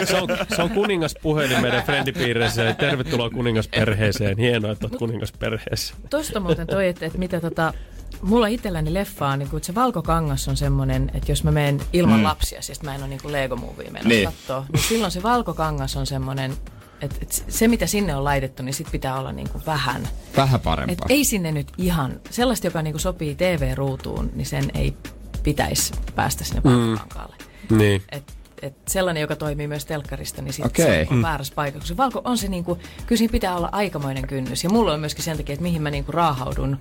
se, on, se on kuningaspuhelin meidän friendipiireeseen. Tervetuloa kuningasperheeseen. Hienoa, että olet kuningasperheessä. Tuosta muuten toi, että, että mitä tota... Mulla itselläni leffaa, niin se valkokangas on semmoinen, että jos mä menen ilman mm. lapsia, siis mä en ole niin Lego-movie mennä niin katsoa, niin silloin se valkokangas on semmoinen, että et se mitä sinne on laitettu, niin sit pitää olla niin vähän. Vähän parempaa. Et ei sinne nyt ihan, sellaista joka niin sopii T V-ruutuun, niin sen ei pitäisi päästä sinne valkokankaalle. Mm. Niin. Et, et sellainen, joka toimii myös telkkarista, niin sit okay. se on väärässä paikassa. Se valko on se niin kuin, kyllä siinä pitää olla aikamoinen kynnys. Ja mulla on myöskin sen takia, että mihin mä niin raahaudun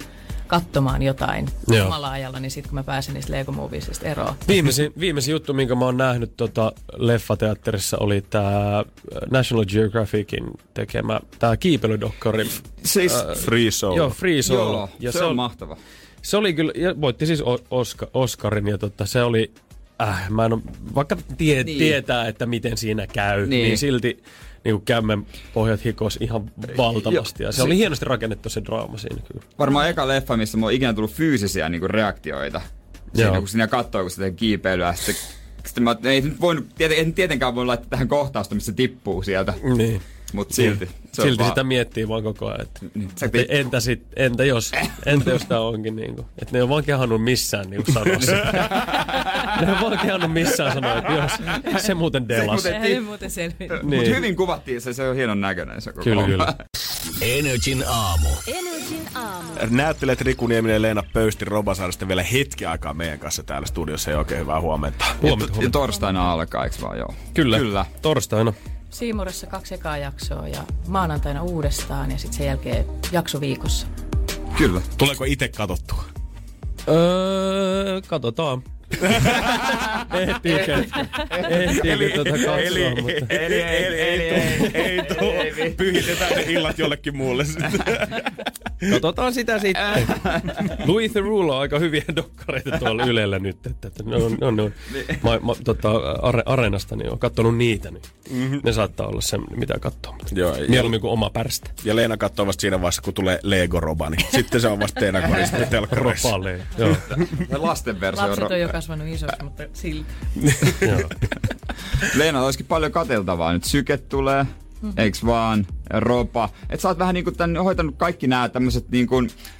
katsomaan jotain omalla ajalla, niin sitten kun mä pääsen niistä Lego-moviisista eroon. Viimeisin, viimeisin juttu, minkä mä oon nähnyt tota leffateatterissa, oli tää National Geographicin tekemä tää kiipeilydokkari. Siis äh, Free Solo. Joo, Free Solo. Joo, ja se, se on mahtava. Se oli kyllä, ja voitti siis Oska, Oskarin, ja tota, se oli, äh, mä en oo, vaikka tie, niin. tietää, että miten siinä käy, niin, niin silti niin kuin kämmen pohjat hikos ihan valtavasti. Ja se oli hienosti rakennettu se draama siinä kyllä. Varmaan eka leffa, missä mulla on ikinä tullut fyysisiä niin kuin reaktioita. Siinä, kun siinä katsoo, kun se tekee kiipeilyä. Sitten, sitten mä ei nyt voinut, en tietenkään voi laittaa tähän kohtausta, missä se tippuu sieltä. Niin. Mutta silti. Silti vaan... sitä miettii vaan koko ajan. Että, niin. että entä, sit, entä jos, entä jos tää onkin niinku. Että ne ei ole vaan kehannut missään niinku sanoa sitä. Ne ei ole vaan kehannut missään sanoa, että jos se muuten delasi. Se ei muuten selvinnyt. Niin. Mutta hyvin kuvattiin se, se on hienon näköinen se koko. Kyllä, kyllä. Energin aamu. Energin aamu. Näyttelijät Riku Nieminen ja Leena Pöysti Ropasaarista vielä hetki aikaa meidän kanssa täällä studiossa. Ei oikein hyvää huomenta. Ja, huomenta, huomenta. Ja torstaina alkaa, eikö vaan joo? Kyllä, kyllä. Torstaina. Siimurissa kaksi ekaa jaksoa ja maanantaina uudestaan ja sitten sen jälkeen jakso viikossa. Kyllä. Tuleeko itse katsottua? Öö, katsotaan. Ehtiikö? Ehtiikö tuota katsoa? Eli, mutta... eli, eli, eli, eli, ei tule. Pyhitetään ne illat jollekin muulle sitten. Katsotaan sitä sitten. Louis Theroux on aika hyviä dokkareita tuolla Ylellä nyt. Että ne on, ne on, ne on. Mä, mä tota, are, Areenasta niin olen katsonut niitä. Niin. Mm-hmm. Ne saattaa olla se, mitä katsoo. Mieluummin kuin oma pärstä. Ja Leena katsoo vasta siinä vaiheessa, kun tulee Lego-roba. Niin. Sitten se on vasta teidän korista telkkareissa. Ropaleen, joo. Lasten versio. Lapset on jo kasvanut isoksi, mutta silti. Leena, olisikin paljon katseltavaa. Nyt syke tulee. Eiks vaan? Ropa. Et sä oot vähän niinku tän, hoitanut kaikki nää tämmöset niinku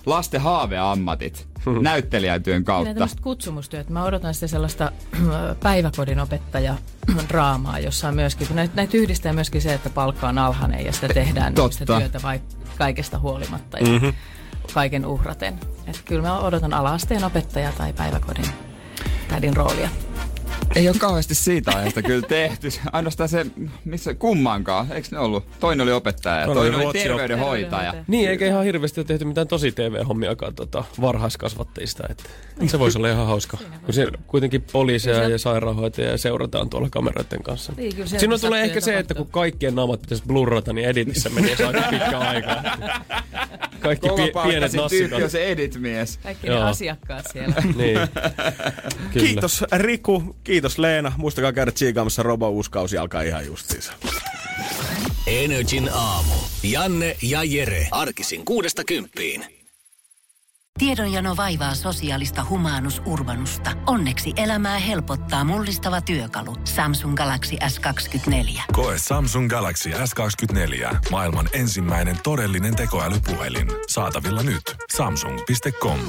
lasten haaveammatit näyttelijätyön kautta. Nää tämmöset kutsumustyöt. Mä odotan sitä sellaista päiväkodin opettaja draamaa, jossa on myöskin, kun näitä näit yhdistää myöskin se, että palkka on alhainen ja sitä tehdään e, sitä työtä vaikka kaikesta huolimatta ja mm-hmm. kaiken uhraten. Et kyllä mä odotan ala-asteen opettajaa tai päiväkodin tädin roolia. Ei ole kauheasti siitä ajasta kyllä tehty. Ainoastaan se, missä kummankaan, eikö ne ollut? Toinen oli opettaja ja toinen oli terveydenhoitaja. Niin, eikä ihan hirveästi ole tehty mitään tosi T V-hommiakaan tota, varhaiskasvattajista. Että se voisi olla ihan hauska. Kun se kuitenkin poliisia ja sairaanhoitajia seurataan tuolla kameroiden kanssa. Siinä tulee ehkä se, että kun kaikkien naamat pitäisi blurrata, niin editissä menee aika pitkä aikaa. Kaikki pie- pienet nassikat. Kova se edit-mies. Kaikki ne asiakkaat siellä. Niin. Kiitos Riku. Kiitos Leena. Muistakaa käydä tsiikaamassa, Roba uusi kausi alkaa ihan justiinsa. Energin aamu. Janne ja Jere. Arkisin kuudesta kymppiin. Tiedonjano vaivaa sosiaalista humanus-urbanusta. Onneksi elämää helpottaa mullistava työkalu. Samsung Galaxy S kaksikymmentäneljä. Koe Samsung Galaxy S kaksikymmentäneljä. Maailman ensimmäinen todellinen tekoälypuhelin. Saatavilla nyt. samsung piste com.